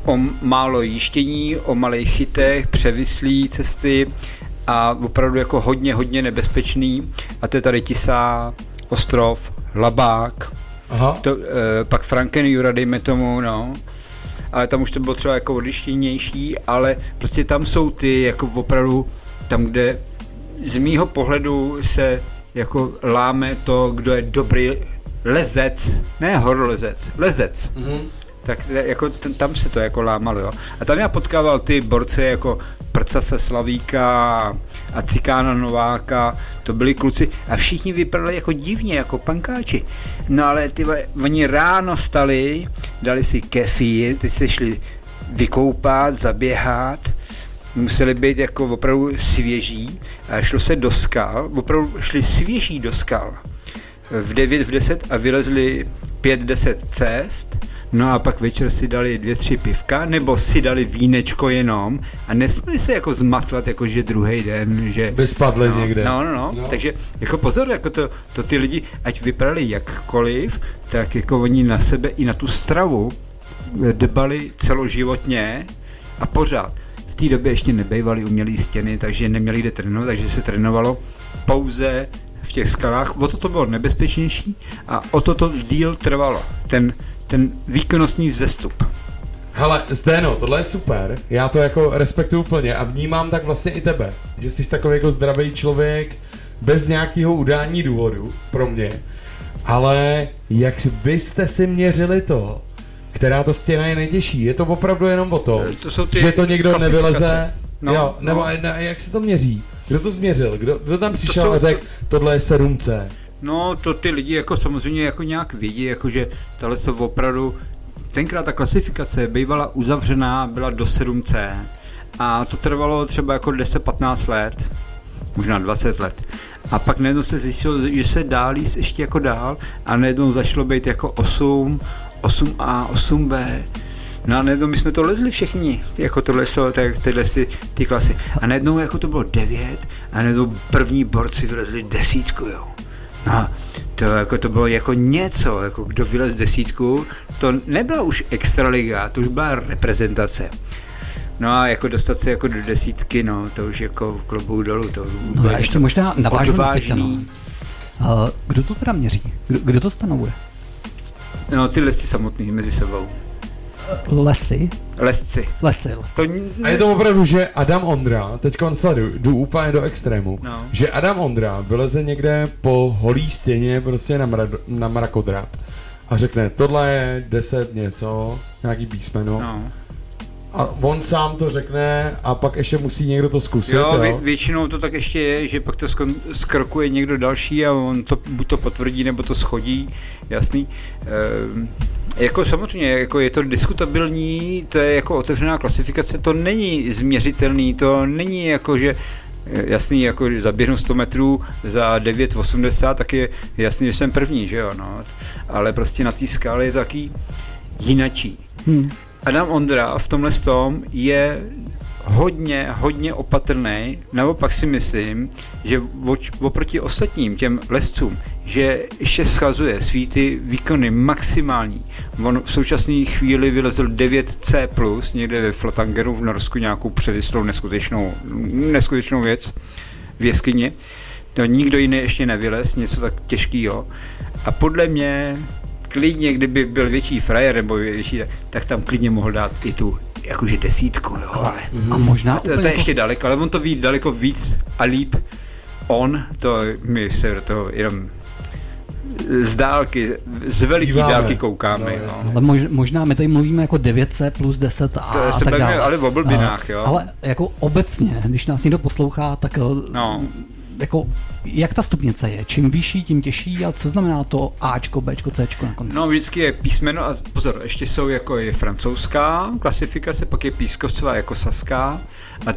o málo jištění, o malých chytech, převislý cesty a opravdu jako hodně nebezpečný, a to je tady Tisá, Ostrov, Labák, to, pak Frankenjura, dejme tomu, no. Ale tam už to bylo třeba jako odlištěnější, ale prostě tam jsou ty jako opravdu tam, kde z mýho pohledu se jako láme to, kdo je dobrý lezec, ne horolezec, lezec. Mm-hmm. Tak jako tam se to jako lámalo, jo. A tam já potkával ty borce jako Prcase Slavíka a Cikána Nováka, to byli kluci a všichni vypadali jako divně, jako pankáči. No ale ty, oni ráno stali, dali si kefír, teď se šli vykoupat, zaběhat, museli být jako opravdu svěží a šlo se do skal, opravdu šli svěží do skal. V 9, v 10 a vylezli 5-10 cest. No a pak večer si dali 2-3 pivka, nebo si dali vínečko jenom a nesměli se jako zmatlat, jakože druhý den, že... By spadli no, někde. No, takže jako pozor, jako to ty lidi, ať vypadali jakkoliv, tak jako oni na sebe i na tu stravu dbali celoživotně a pořád. V té době ještě nebejvaly umělé stěny, takže neměli kde trénovat, takže se trénovalo pouze v těch skalách. O to bylo nebezpečnější a o to díl trvalo. Ten výkonnostní vzestup. Hele, Zdeno, tohle je super, já to jako respektuju plně a vnímám tak vlastně i tebe, že jsi takový jako zdravý člověk, bez nějakého udání důvodu, pro mě, ale jak vy jste si měřili to, která ta stěna je nejtěžší, je to opravdu jenom o tom, to že to někdo nevyleze, no, jo, nebo no. Jak se to měří, kdo to změřil, kdo tam přišel a řekl, tohle je 7C. No, to ty lidi jako samozřejmě jako nějak vidí, jakože tahle se opravdu, tenkrát ta klasifikace bývala uzavřená, byla do 7C a to trvalo třeba jako 10-15 let, možná 20 let. A pak najednou se zjistilo, že se dá líst ještě jako dál a najednou začalo být jako 8, 8A, 8B. No a najednou my jsme to lezli všichni, jako tohle jsou ty klasy. A najednou jako to bylo 9 a najednou první borci vylezli 10, jo. No, to bylo jako něco, jako kdo vylez 10, to nebyla už extraliga, to už byla reprezentace. No a jako dostat se jako do 10, no, to už jako klobouk dolů. To no já ještě možná navážu na Peťa, no. Kdo to teda měří? Kdo to stanovuje? No, ty lesci samotný mezi sebou. Lesci. To a je to opravdu, že Adam Ondra, teď jdu úplně do extrému, no. Že Adam Ondra vyleze někde po holý stěně prostě na mrakodrap a řekne, tohle je 10 něco, nějaký písmeno. No. A on sám to řekne a pak ještě musí někdo to zkusit, jo? Většinou to tak ještě je, že pak to skrokuje někdo další a on to buď to potvrdí, nebo to schodí, jasný. Jako samozřejmě, jako je to diskutabilní, to je jako otevřená klasifikace, to není změřitelný, to není jako, že jasný, jako zaběhnu 100 metrů za 9,80, tak je jasný, že jsem první, že jo, no. Ale prostě na té skále je to taky jinačí. Adam Ondra v tomhle je hodně opatrný. Naopak si myslím, že oproti ostatním těm lescům, že ještě schazuje svý ty výkony maximální. On v současné chvíli vylezl 9C+, někde ve Flatangeru v Norsku, nějakou převislou neskutečnou věc v jeskyni. No, nikdo jiný ještě nevylez, něco tak těžkýho. A podle mě klidně, kdyby byl větší frajer nebo větší, tak tam klidně mohl dát i tu jakože 10, jo, ale... A možná to je ještě daleko, ale on to ví daleko víc a líp. On, to my se do toho jenom z dálky, z veliký dálky koukáme. No. Ale možná my tady mluvíme jako 9C plus 10 a tak dále. Ale v oblbinách, jo. Ale jako obecně, když nás někdo poslouchá, tak... No. Jako, jak ta stupnice je? Čím vyšší, tím těžší, a co znamená to Ačko, Bčko, Cčko na konci? No, vždycky je písmeno a pozor, ještě jsou jako je francouzská klasifikace, pak je pískovcová jako saská a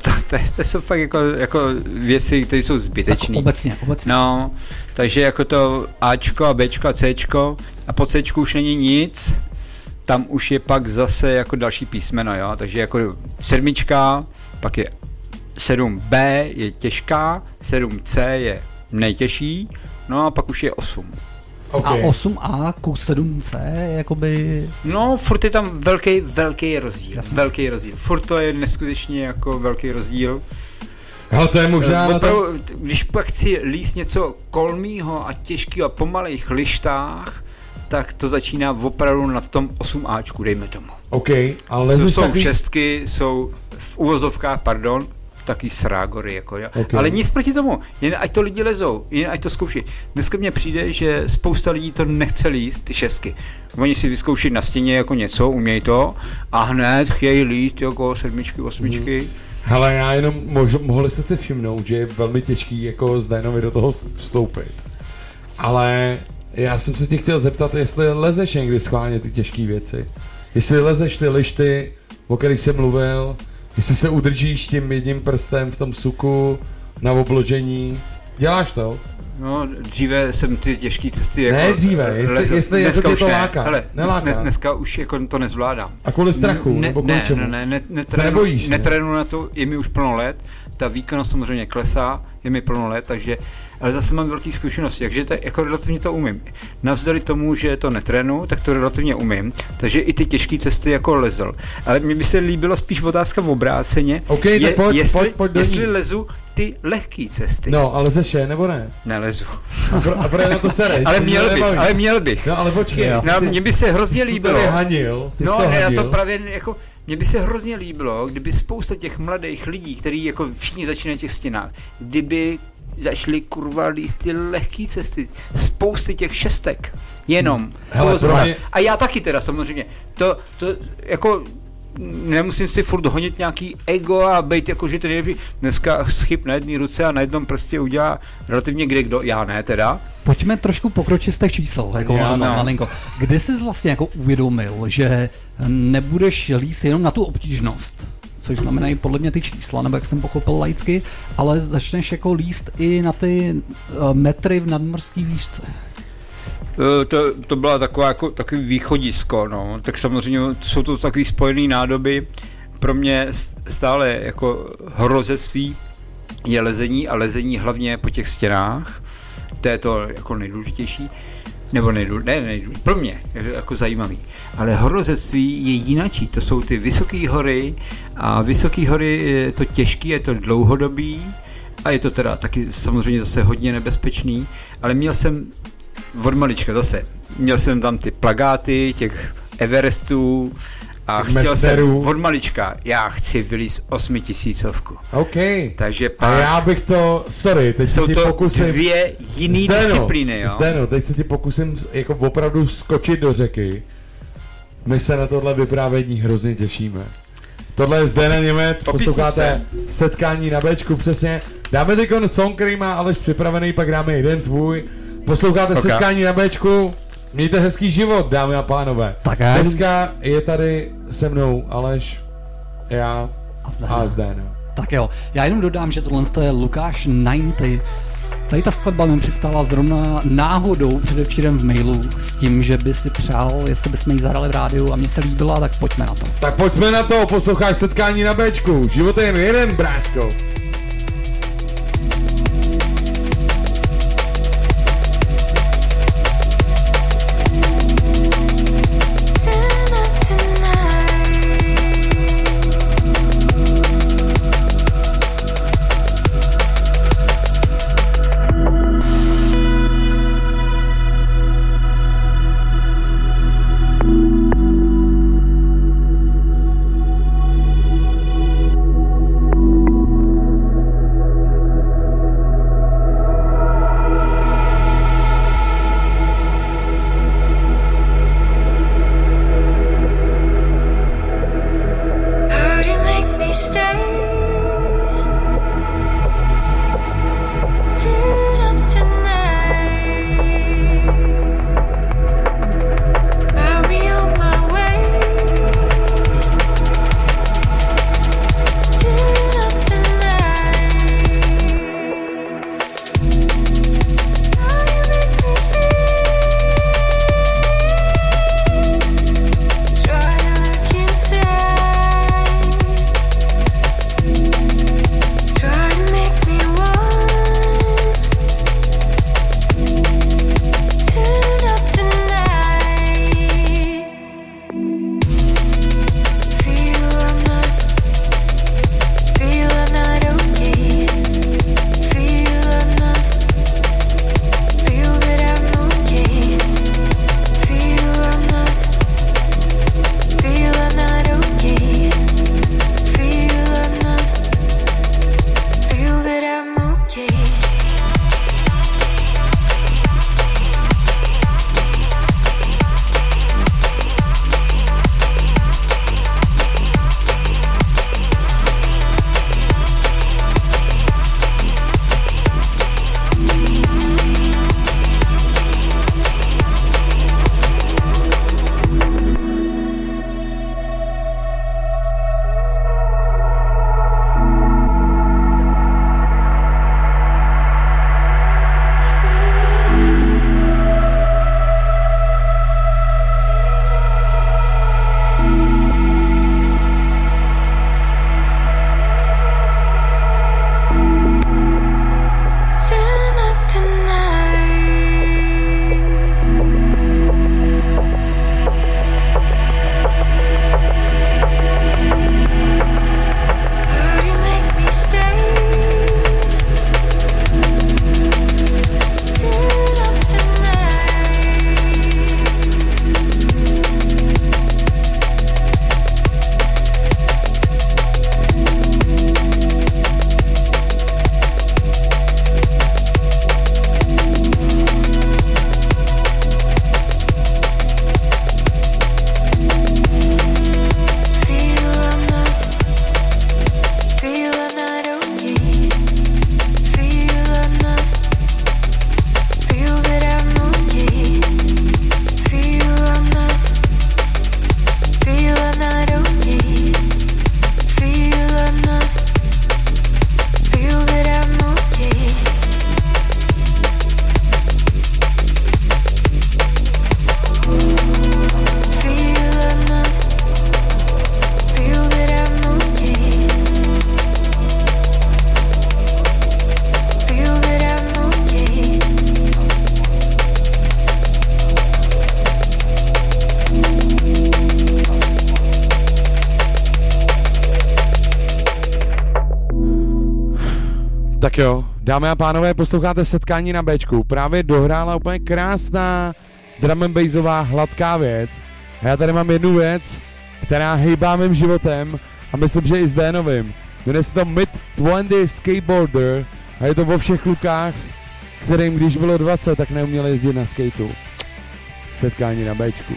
to jsou fakt jako věci, které jsou zbytečné. Obecně. No, takže jako to Ačko a Bčko a Cčko a po Cčku už není nic, tam už je pak zase jako další písmeno, jo, takže jako 7, pak je 7B je těžká, 7C je nejtěžší, no a pak už je 8. Okay. A 8A ku 7C jakoby... No, furt je tam velký rozdíl. Jasně. Velký rozdíl. Furt to je neskutečně jako velký rozdíl. Hele, to je možná... Opravdu, když pak chci líst něco kolmýho a těžkého a pomalejch lištách, tak to začíná opravdu na tom 8Ačku, dejme tomu. OK, ale... Jsou šestky, jsou v uvozovkách, pardon, taky srágory, jako, jo. Okay. Ale nic proti tomu, jen ať to lidi lezou, jen ať to zkouší. Dneska mně přijde, že spousta lidí to nechce líst, ty šestky. Oni si vyzkouší na stěně jako něco, umějí to a hned chtějí líst jako 7, 8. Hele, já jenom, mohli jste si všimnout, že je velmi těžký jako Zdenovi do toho vstoupit. Ale já jsem se tě chtěl zeptat, jestli lezeš někdy schválně ty těžké věci. Jestli lezeš ty lišty, o kterých jsem mluvil, jestli se udržíš tím jedním prstem v tom suku na obložení, děláš to? No, dříve jsem ty těžké cesty jako... Ne, dříve, jestli dneska jako to láká. Hele, dneska už jako to nezvládám. A kvůli strachu? Netrénu na to, je mi už plno let, ta výkonnost samozřejmě klesá, je mi plno let, takže... Ale zase mám velké zkušenosti, takže jako relativně to umím. Navzdory tomu, že to netrénu, tak to relativně umím, takže i ty těžké cesty jako lezel. Ale mně by se líbila spíš otázka v obráceně, okay, jestli lezu ty lehké cesty. No, ale lezeš je, nebo ne? Nelezu. A proč na to sereš? Ale měl bych. No, ale počkej. Mně by se hrozně líbilo. Mně by se hrozně líbilo, kdyby spousta těch mladých lidí, který jako všichni začínají těch stěnách, kdyby začali kurva líst ty lehký cesty, spousty těch šestek, jenom. Hele, a já taky teda samozřejmě, to jako nemusím si furt honit nějaký ego a bejt jako, že ten je dneska schyb na jedné ruce a na jednom prstě udělá relativně kdekdo, já ne teda. Pojďme trošku pokročit z těch čísel, jako malinko. Kdy jsi vlastně jako uvědomil, že nebudeš líst jenom na tu obtížnost? Což znamenají podle mě ty čísla, nebo jak jsem pochopil laicky, ale začneš jako líst i na ty metry v nadmořské výšce. To byla taková jako takový východisko, no. Tak samozřejmě jsou to takový spojený nádoby. Pro mě stále jako hrozectví je lezení a lezení hlavně po těch stěnách. To je to jako nejdůležitější. Nebo nejdůležitější, pro mě jako zajímavý. Ale horolezectví je jinačí, to jsou ty vysoké hory a vysoké hory je to těžký, je to dlouhodobý a je to teda taky samozřejmě zase hodně nebezpečný, ale měl jsem od malička zase, měl jsem tam ty plakáty těch Everestů a chtěl jsem od malička, já chci vylíz 8000. OK. Takže pak... A já bych to, sorry, teď se ti pokusím... Jsou to dvě jiný disciplíny, jo? Zdeno, teď se ti pokusím jako opravdu skočit do řeky. My se na tohle vyprávění hrozně těšíme. Tohle je Zdena Němec, posloucháte Setkání na Bčku, přesně. Dáme teď song, který má Aleš připravený, pak dáme jeden tvůj. Posloucháte okay. Setkání na Bčku. Mějte hezký život, dámy a pánové. Dneska je tady se mnou Aleš, já a Zdeno. Tak jo, já jenom dodám, že tohle je Lukáš 90 Tady ta skladba mi přistála zrovna náhodou předevčírem v mailu s tím, že by si přál, jestli bychom ji zahrali v rádiu a mně se líbila, tak pojďme na to. Tak pojďme na to, posloucháš Setkání na Bčku, život je jen jeden, bráško. Tak jo, dámy a pánové, posloucháte Setkání na Bčku. Právě dohrála úplně krásná drum and bassová hladká věc. A já tady mám jednu věc, která hýbá mým životem a myslím, že i s Dénovým. Jmenuje se to Mid-20 Skateboarder a je to o všech klukách, kterým když bylo 20, tak neuměli jezdit na skateu. Setkání na Bčku.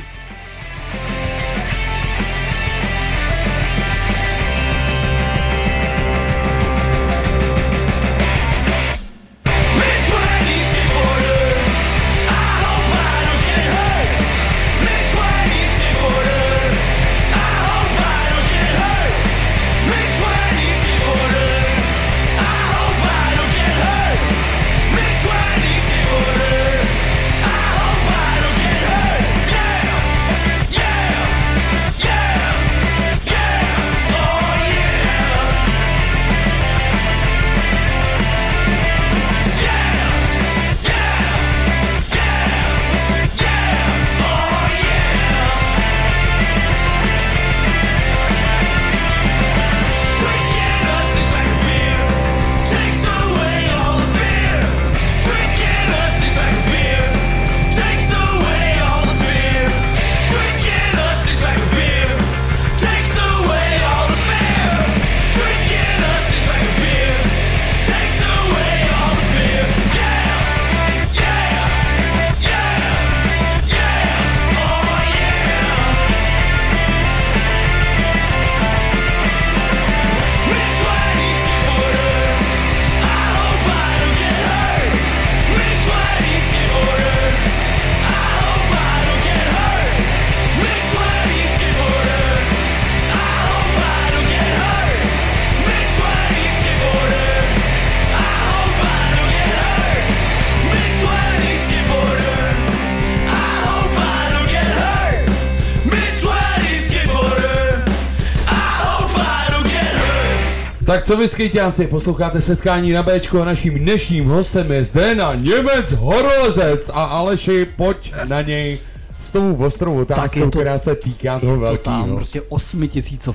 Tak co vy, skejťánci, posloucháte Setkání na Bčku a naším dnešním hostem je Zdena Němec horolezec. A Aleši, pojď na něj s tou ostrou otázkou, to, která se týká toho velkého. Tam prostě 8000.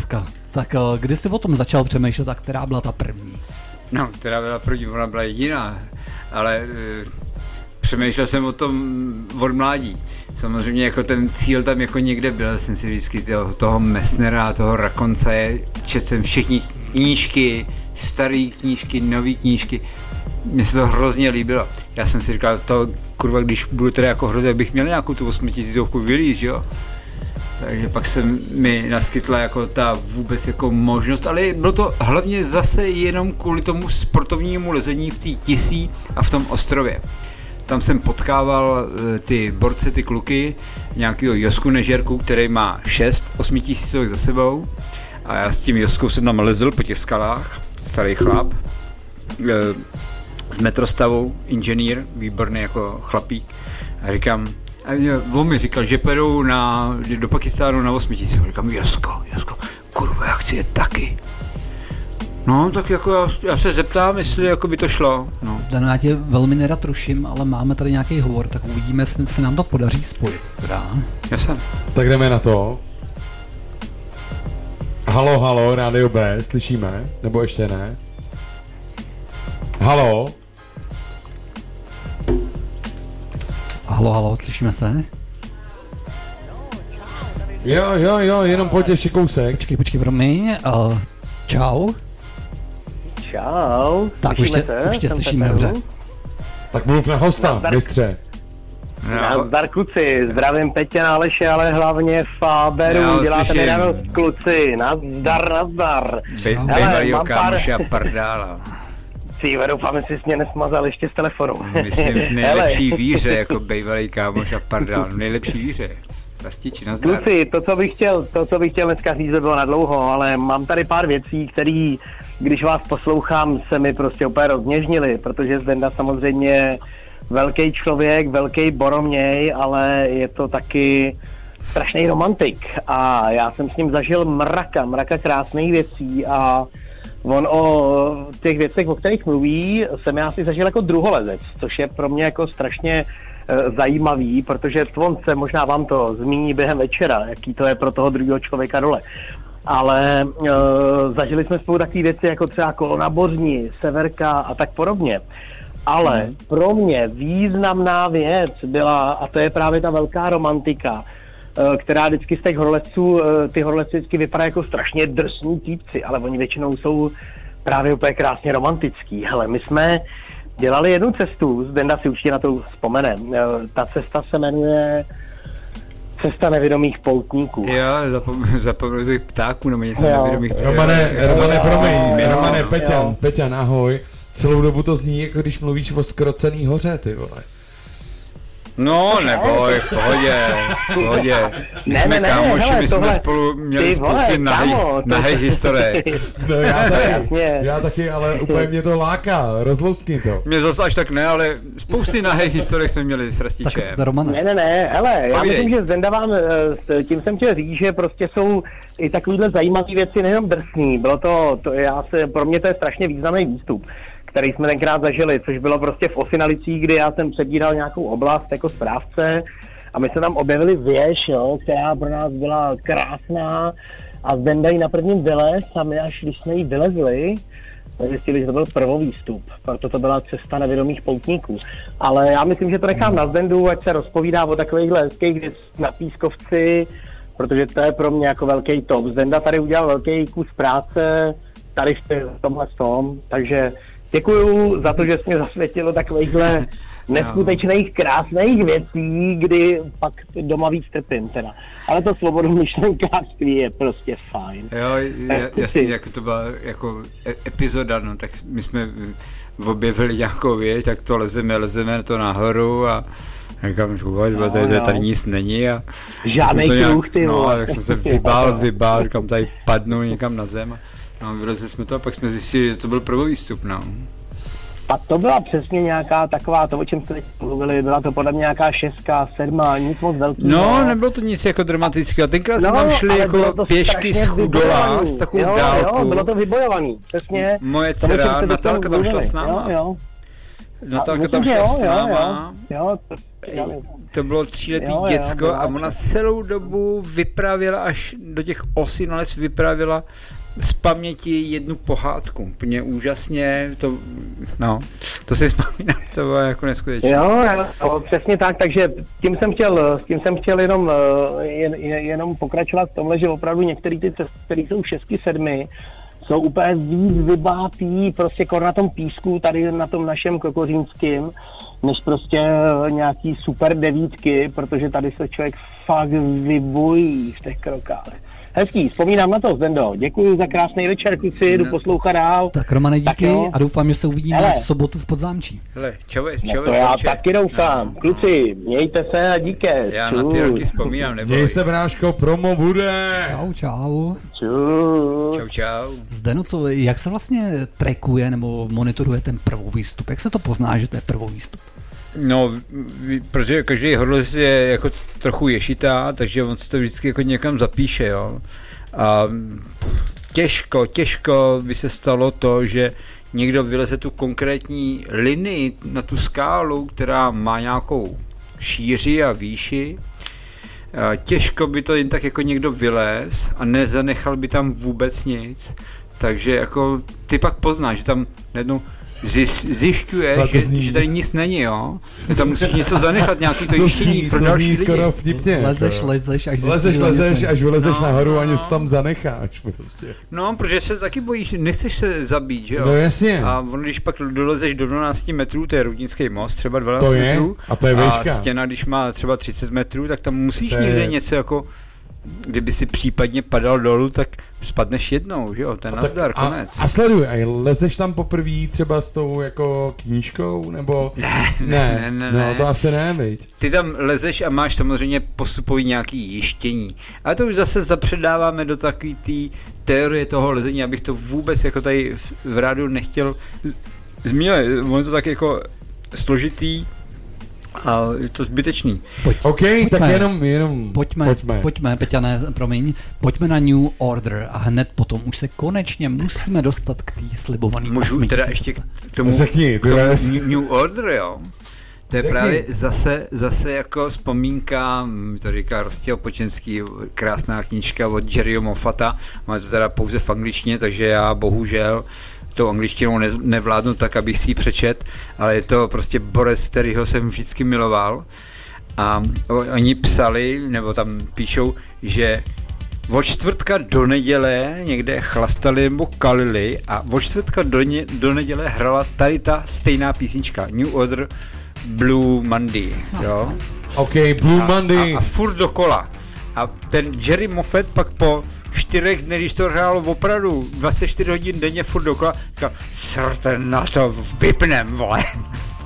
Tak kdy jsi o tom začal přemýšlet a která byla ta první? No, která byla první, ona byla jediná, ale přemýšlel jsem o tom od mládí. Samozřejmě jako ten cíl tam jako někde byl, jsem si vždycky toho Messnera, toho Rakonce, četl jsem všechny knížky, staré knížky, nové knížky, mně se to hrozně líbilo. Já jsem si říkal, to kurva, když budu tady jako hrozně, bych měl nějakou tu 8000 vylíz, jo. Takže pak se mi naskytla jako ta vůbec jako možnost, ale bylo to hlavně zase jenom kvůli tomu sportovnímu lezení v té Tisí a v tom ostrově. Tam jsem potkával ty borce, ty kluky, nějakýho Josku Nežerku, který má 6 8000 za sebou. A já s tím Joskou jsem tam lezl po těch skalách, starý chlap, z metrostavu, inženýr, výborný jako chlapík. A říkám, on mi říkal, že pojedou do Pakistánu na 8000. Říkám, Josko, kurva, já chci je taky. No, tak jako já se zeptám, jestli jako by to šlo. No. Zdeno, já tě velmi nerad ruším, ale máme tady nějaký hovor, tak uvidíme, jestli se nám to podaří spojit. Jasně. Tak jdeme na to. Halo, Rádio B, slyšíme? Nebo ještě ne? Halo, slyšíme se? Jo, jenom pojď ještě kousek. Počkej, promiň. Čau. Tak už tě slyšíme dobře. Tak mluv na hosta, mistře. Nazdar kluci, zdravím Petě, Aleše, ale hlavně Fáberu, no, děláte mi radost, kluci, nazdar. Bejmalý okámoš a pardála. Cíve, doufám, že jsi mě nesmazal ještě z telefonu. Myslím v nejlepší víře, jako bejvalý kámoš a pardál, v nejlepší víře. Vlastiči, nazdar. Kluci, to, co bych chtěl dneska říct, bylo na dlouho, ale mám tady pár věcí, které, když vás poslouchám, se mi prostě úplně rozněžnily, protože Zdenda samozřejmě velký člověk, velký boroměj, ale je to taky strašný romantik a já jsem s ním zažil mraka krásných věcí a on o těch věcech, o kterých mluví, jsem já si zažil jako druholezec, což je pro mě jako strašně zajímavý, protože slunce, možná vám to zmíní během večera, jaký to je pro toho druhého člověka dole. Ale zažili jsme spolu takové věci jako třeba kolona Bořni, Severka a tak podobně. Ale pro mě významná věc byla, a to je právě ta velká romantika, která vždycky z těch horolezců, ty horolezci vždycky vypadají jako strašně drsní týpci, ale oni většinou jsou právě úplně krásně romantický. Hele, my jsme dělali jednu cestu, Zdenda si určitě na to vzpomene, ta cesta se jmenuje Cesta nevědomých poutníků. Jo, zapomněl jsem ptáků, nebo něco nevědomých ptáků. Romane, promiň, Romane, Peťan, ahoj. Celou dobu to zní, jako když mluvíš o Zkrocený hoře, ty vole. No, neboj, v pohodě. My jsme kámoši, my jsme spolu měli spousty nahej historie. No já taky, ale úplně mě to láká, rozlouskni to. Mě zase až tak ne, ale spousty nahej historie jsme měli s Rastičem. Ne, hele, já myslím, že Zdenda vám, tím jsem chtěl říct, že prostě jsou i takovýhle zajímavé věci, nejenom drsný. Bylo to, pro mě to je strašně významný výstup, který jsme tenkrát zažili, což bylo prostě v Osinalicích, kdy já jsem předíral nějakou oblast jako správce a my jsme tam objevili věž, jo, která pro nás byla krásná a Zdenda ji na prvním vylez a my až když jsme ji vylezli, zjistili, že to byl prvovýstup, proto to byla cesta nevědomých poutníků. Ale já myslím, že to nechám na Zdendu, ať se rozpovídá o takovýchhle hezkých věc na Pískovci, protože to je pro mě jako velký top. Zdenda tady udělal velký kus práce, tady v tomhle tom, takže děkuju za to, že jsi mě zasvětilo takovýchhle neskutečných, krásných věcí, kdy pak doma víc trpím teda. Ale to slobodomyšlenkářství je prostě fajn. Jo, jasně, jako to byla jako epizoda, no, tak my jsme objevili nějakou věc, tak to lezeme to nahoru a říkám, že tady nic není a žádnej kruh, ty vole. No, tak jsem se vybál, říkám, tady padnu někam na zem. No, vylezli jsme to a pak jsme zjistili, že to byl prvovýstup, no. A to byla přesně nějaká taková, to o čem jste teď mluvili, byla to podle mě nějaká 6, 7, nic moc velký. No, nebylo to nic jako dramatického, tenkrát jsme tam šli jako pěšky z Chudolá, s takovou dálkou. Jo, bylo to vybojovaný, přesně. Moje dcera Natálka tam šla s náma. Natálka tam šla s náma. To bylo 3letý děcko a ona celou dobu vyprávěla, až do těch 8 let vyprávěla z paměti jednu pohádku. Mě úžasně to, no, to si vzpomínám, to bylo jako neskutečné. Jo, přesně tak, takže tím jsem chtěl jenom pokračovat v tomhle, že opravdu některé ty cesty, které jsou 6, 7, jsou úplně vybátý, prostě kor na tom písku, tady na tom našem kokořínským, než prostě nějaký super 9, protože tady se člověk fakt vybojí v těch krokách. Hezký, vzpomínám na to, Zendo. Děkuji za krásný večer, kluci, jdu poslouchat dál. Tak Romane, díky tak a doufám, že se uvidíme v sobotu v Podzámčí. Hele, čau, to já taky doufám. No. Kluci, mějte se a díky. Já na ty roky vzpomínám, neboj. Děj se, bráško, promo bude. Čau. Zdeno, co, jak se vlastně trackuje nebo monitoruje ten prvovýstup? Jak se to pozná, že to je prvovýstup? No, protože každý horolez je jako trochu ješitá, takže on si to vždycky jako někam zapíše, jo. A těžko by se stalo to, že někdo vyleze tu konkrétní linii na tu skálu, která má nějakou šíři a výši. A těžko by to jen tak jako někdo vylez a nezanechal by tam vůbec nic. Takže jako ty pak poznáš, že tam najednou zjišťuješ, že tady nic není, jo? Že tam musíš něco zanechat, nějaký to jištění pro další lidi. Skoro vtipně. Lezeš až vylezeš nahoru a něco tam zanecháš prostě. No, protože se taky bojíš, nechceš se zabít, že jo? No jasně. A on, když pak dolezeš do 12 metrů, to je Roudnický most, třeba 12 to metrů. Je? A to je výška. A stěna, když má třeba 30 metrů, tak tam musíš někde něco jako... Kdyby si případně padal dolů, tak spadneš jednou, že jo, ten nazdar, konec. A sleduj, a lezeš tam poprvé třeba s tou jako knížkou, nebo... Ne. No to asi ne, viď. Ty tam lezeš a máš samozřejmě postupový nějaký jištění. A to už zase zapředáváme do takový té teorie toho lezení, abych to vůbec jako tady v rádu nechtěl zmínit. On je to tak jako složitý, a je to zbytečný. Pojďme, Peťané, promiň, pojďme na New Order a hned potom už se konečně musíme dostat k té slibované. Můžu teda ještě k tomu New Order, jo? To je právě zase jako vzpomínka, to říká Rostěho Počenský, krásná knížka od Jerryho Moffata, má to teda pouze v angličtině, takže já bohužel tou angličtinou nevládnu tak, abych si ji přečet, ale je to prostě borec, kterýho jsem vždycky miloval a oni psali, nebo tam píšou, že od čtvrtka do neděle někde chlastali nebo kalili a od čtvrtka do neděle hrala tady ta stejná písnička, New Order, Blue Monday, jo? Okay, Blue Monday. A furt dokola. A ten Jerry Moffat pak po 4 dnech, když to hrálo opravdu 24 hodin denně furt dokola, říkal, srten na to, vypnem, vole.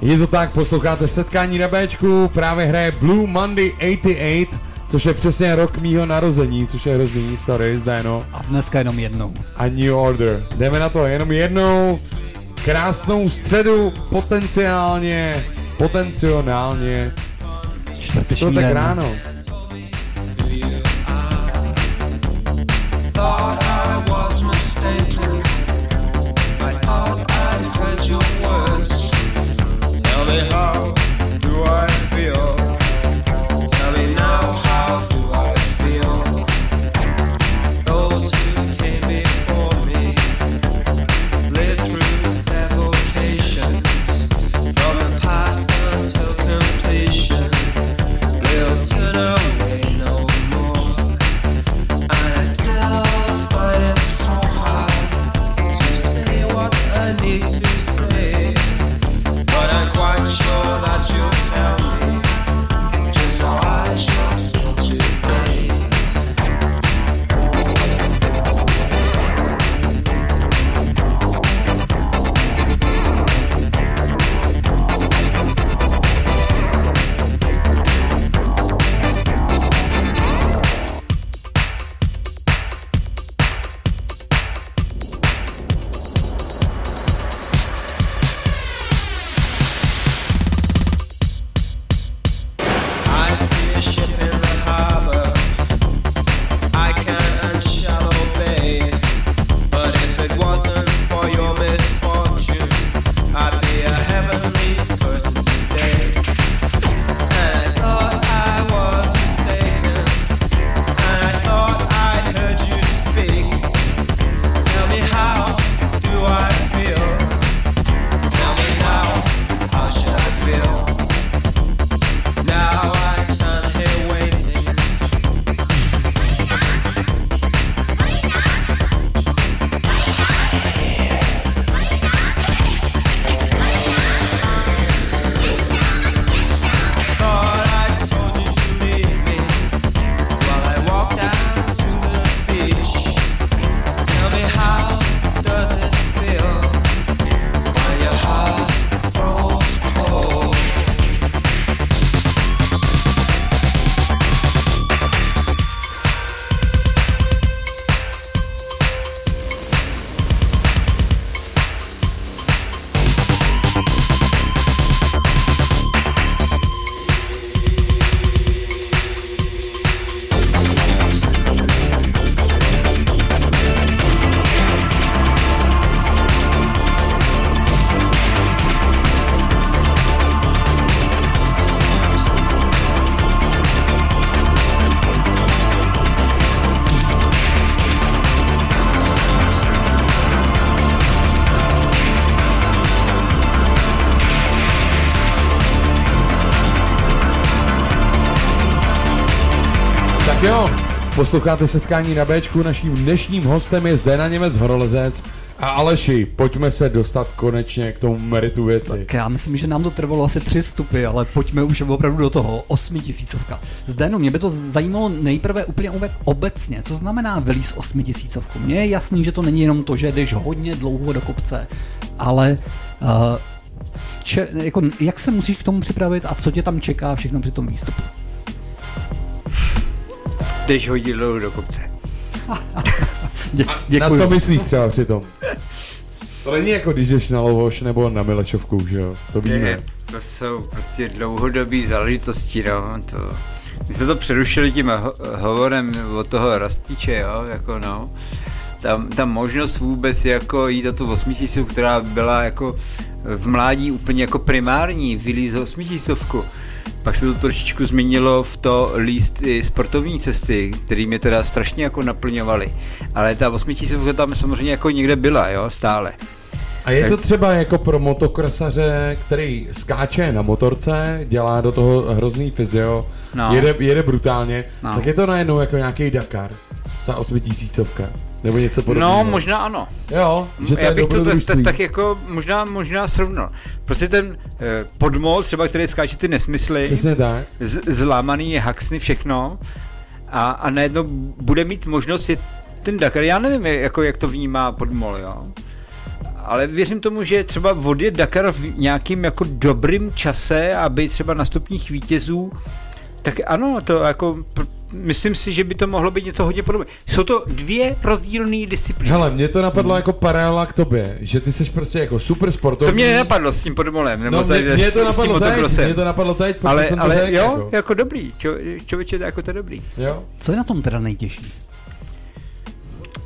Je to tak, posloucháte Setkání na Bčku, právě hraje Blue Monday 88, což je přesně rok mýho narození, což je hrozný story, zdajno. A dneska jenom jednou. A New Order. Jdeme na to, jenom jednou. Krásnou středu, potenciálně. To tak ráno. No. Tak jo, posloucháte Setkání na Bčku, naším dnešním hostem je Zdena Němec Horolezec. A Aleši, pojďme se dostat konečně k tomu meritu věci. Tak já myslím, že nám to trvalo asi 3 stupy, ale pojďme už opravdu do toho. 8 tisícovka. Zdeno, mě by to zajímalo nejprve úplně obecně, co znamená vylíz 8 tisícovku. Mně je jasný, že to není jenom to, že jdeš hodně dlouho do kopce, ale jak se musíš k tomu připravit a co tě tam čeká všechno při tom výstupu? Jdeš hodně dlouho do kopce. Děkuju. Na co myslíš třeba při tom? To není jako když jdeš na Lovoš nebo na Milešovku, že jo? To víme. To jsou prostě dlouhodobý záležitosti, no. My jsme to přerušili tím hovorem od toho Rastiče, jo, jako no. Ta možnost vůbec jako jít do tu 8000, která byla jako v mládí úplně jako primární, vylíz 8000. Pak se to trošičku změnilo v to líst i sportovní cesty, které mě teda strašně jako naplňovaly. Ale ta 8000 tam samozřejmě jako někde byla, jo, stále. A je tak... to třeba jako pro motokresaře, který skáče na motorce, dělá do toho hrozný fyzio, no. jede brutálně, no. Tak je to najednou jako nějaký Dakar, ta 8000. Nebo něco podobného. No, možná ano. Jo, že já bych to tak jako možná srovnal. Prostě ten podmol, třeba který skáče ty nesmysly, přesně tak. Zlámaný, haxny, všechno a najednou bude mít možnost je ten Dakar. Já nevím, jako, jak to vnímá podmol, jo. Ale věřím tomu, že třeba odjet Dakar v nějakým jako dobrým čase a být třeba na stupních vítězů, tak ano, to jako... Myslím si, že by to mohlo být něco hodně podobné. Jsou to 2 rozdílné disciplíny. Hele, mě to napadlo jako paralela k tobě, že ty jsi prostě jako super sportovní. To mě nenapadlo s tím podmolem, nebo mě to napadlo teď, ale, jsem to ale řek, jo, jako dobrý, člověče, jako to je dobrý. Jo. Co je na tom teda nejtěžší?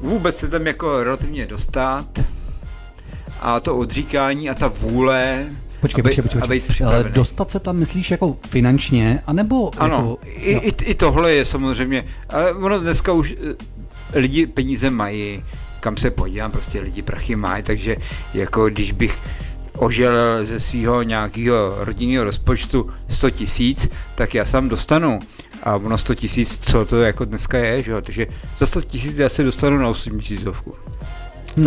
Vůbec se tam jako relativně dostat a to odříkání a ta vůle... Počkej. Dostat se tam, myslíš, jako finančně, anebo... Ano, jako, i tohle je samozřejmě, ale ono dneska už lidi peníze mají, kam se podívám, prostě lidi prachy mají, takže jako když bych oželel ze svého nějakého rodinného rozpočtu 100 000, tak já sám dostanu. A ono 100 000, co to jako dneska je, že jo, takže za 100 000 já se dostanu na 8000. To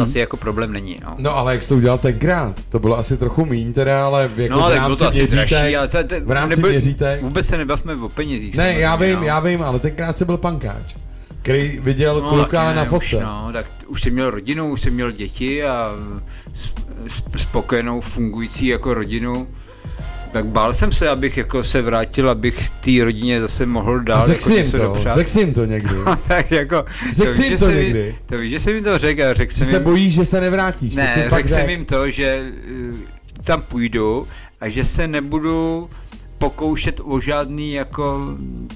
asi jako problém není, no. No ale jak jsi to udělal tenkrát, to bylo asi trochu míň teda, ale jako no, v rámci to asi měřítek, dražší, ale v rámci měřítek. Vůbec se nebavme o penězích. Ne, já vím, ale tenkrát jsi byl pankáč, který viděl kluka na fotce. No, tak už jsem měl rodinu, už jsem měl děti a spokojenou, fungující jako rodinu. Tak bál jsem se, abych jako se vrátil, abych té rodině zase mohl dál něco jako dopřát. Řekl jsi jim to někdy. Tak jako, to víš, že jsem jim to řekl a řekl jsem jim... se bojíš, že se nevrátíš. Ne, řekl jsem jim to, že tam půjdu a že se nebudu pokoušet o žádný jako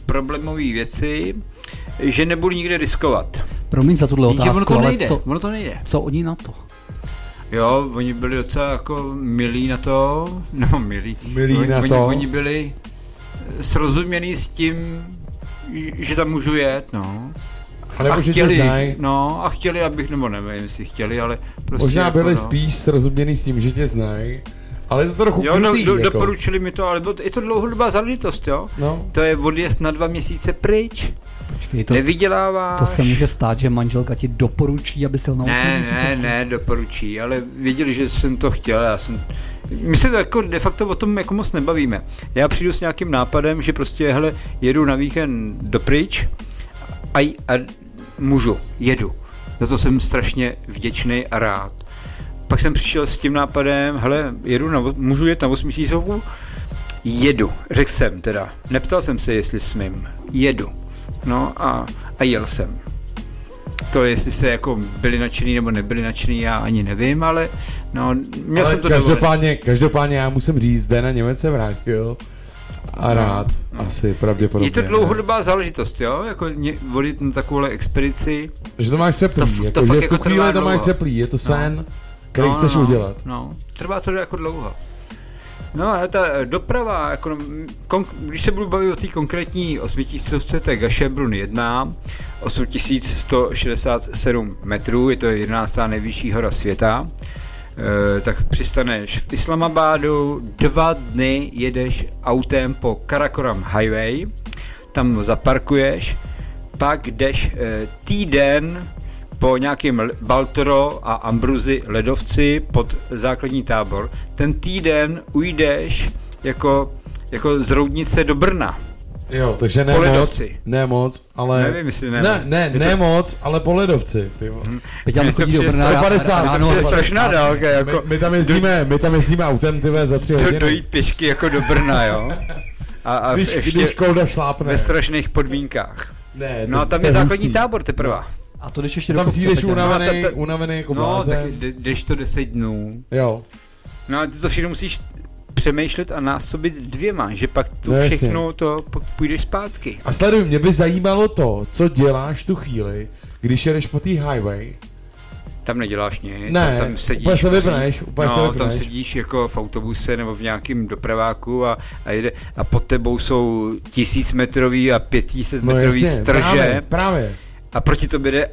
problémový věci, že nebudu nikde riskovat. Promiň za tuhle otázku, ono to nejde, ale co oni na to? Jo, oni byli docela jako milí na to, no milí na to. Oni byli srozumění s tím, že tam můžu jet, no. A chtěli, no, a chtěli, abych, nebo nevím, jestli chtěli, ale prostě možná jako, byli spíš srozumění s tím, že tě znají, ale to trochu krutý. Jo, doporučili mi to, ale je to dlouhodobá záležitost, jo. No. To je odjezd na 2 měsíce pryč. Počkej, to se může stát, že manželka ti doporučí, aby se jel na 8 měsíců. Ne, doporučí, ale věděli, že jsem to chtěl. My se jako de facto o tom jako moc nebavíme. Já přijdu s nějakým nápadem, že prostě hele, jedu na víkend dopryč a můžu, jedu. Za to jsem strašně vděčný a rád. Pak jsem přišel s tím nápadem, hele, můžu jet na 8 tisícovku? Jedu, řekl jsem teda. Neptal jsem se, jestli smím. Jedu. No a jel jsem. To, jestli se jako byli nadšený nebo nebyli nadšený, já ani nevím, ale no, měl ale jsem to každopádně já musím říct, Zdena Němec se vrátil a rád, asi pravděpodobně. Je to dlouhodobá záležitost, jo? Jako vodit na takovouhle expedici. Že to máš teplý, je to sen, který chceš udělat. No, trvá to jako dlouho. No a ta doprava, jako, když se budu bavit o té konkrétní 8000, to je Gašebrun 1, 8167 metrů, je to 11. nejvyšší hora světa, tak přistaneš v Islamabádu, 2 dny jedeš autem po Karakoram Highway, tam zaparkuješ pak jdeš týden po nějakém Baltoro a Ambruzi ledovci pod základní tábor. Ten týden ujdeš jako z Roudnice do Brna. Jo, takže ne moc, ale po ledovci. Teď tam chodí do Brna 150, to je strašná dálka. Jako my tam jezdíme autem za 3 hodiny. Dojít pěšky jako do Brna, jo. A když kolda šlápne. Ve strašných podmínkách. Ne, no a tam je základní tábor teprve. A to jdeš ještě do kopce. Tam přijdeš unavený jako blázen. No, tak jdeš to 10 dnů. Jo. No a ty to všechno musíš přemýšlet a násobit 2, že pak tu všechno to půjdeš zpátky. A sleduj, mě by zajímalo to, co děláš tu chvíli, když jedeš po té highway. Tam neděláš nic, ne, tam sedíš. Úplně se vypneš, tam sedíš jako v autobuse nebo v nějakém dopraváku a pod tebou jsou 1000metrový a 500metrový strže. Právě. A proti tobě jde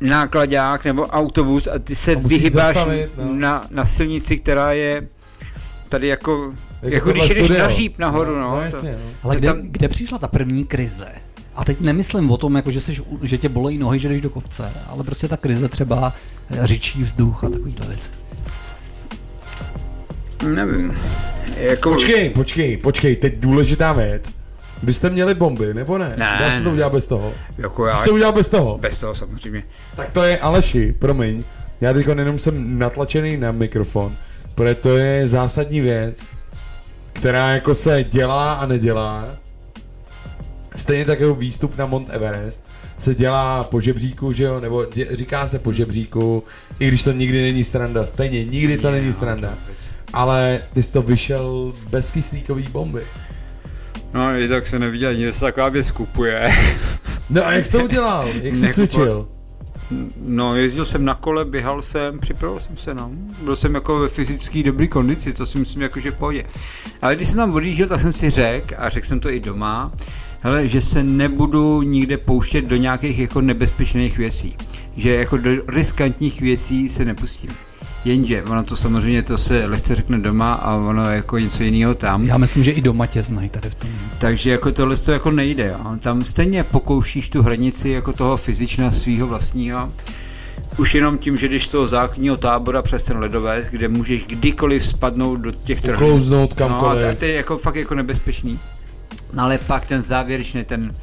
nákladák nebo autobus a ty se vyhybáš zastavit, na silnici, která je tady jako když jdeš na říp nahoru, no. Ale kde přišla ta první krize? A teď nemyslím o tom, jako že tě bolejí nohy, že jdeš do kopce, ale prostě ta krize třeba řičí vzduch a takovýhle věc. Nevím. Počkej, teď důležitá věc. Byste měli bomby, nebo ne? Já jsem to udělal bez toho. Ty jsi to udělal bez toho? Bez toho, samozřejmě. Tak to je, Aleši, promiň. Já teď jenom jsem natlačený na mikrofon, protože to je zásadní věc, která jako se dělá a nedělá. Stejně tak jako výstup na Mount Everest se dělá po žebříku, že jo? Nebo říká se po žebříku, i když to nikdy není sranda. Stejně, nikdy to není sranda. Ale ty jsi to vyšel bez kyslíkové bomby. No i tak se neviděl, že se taková věc kupuje. No a jak jsi to udělal? Jak jsi cvičil? No jezdil jsem na kole, běhal jsem, připravil jsem se, no. Byl jsem jako ve fyzické dobré kondici, to si myslím jakože v pohodě. Ale když jsem tam odjížděl, tak jsem si řekl jsem to i doma, hele, že se nebudu nikde pouštět do nějakých jako nebezpečných věcí. Že jako do riskantních věcí se nepustím. Jenže ono to samozřejmě to se lehce řekne doma a ono jako něco jiného tam. Já myslím, že i doma tě znají tady v tom. Takže jako tohle to jako nejde, jo. Tam stejně pokoušíš tu hranici jako toho fyzična svýho vlastního. Už jenom tím, že jdeš toho základního tábora přes ten ledovec, kde můžeš kdykoliv spadnout do těch trhů. Uklouznout kamkoliv. No a to je jako fakt jako nebezpečný. Ale pak ten závěrečný, ten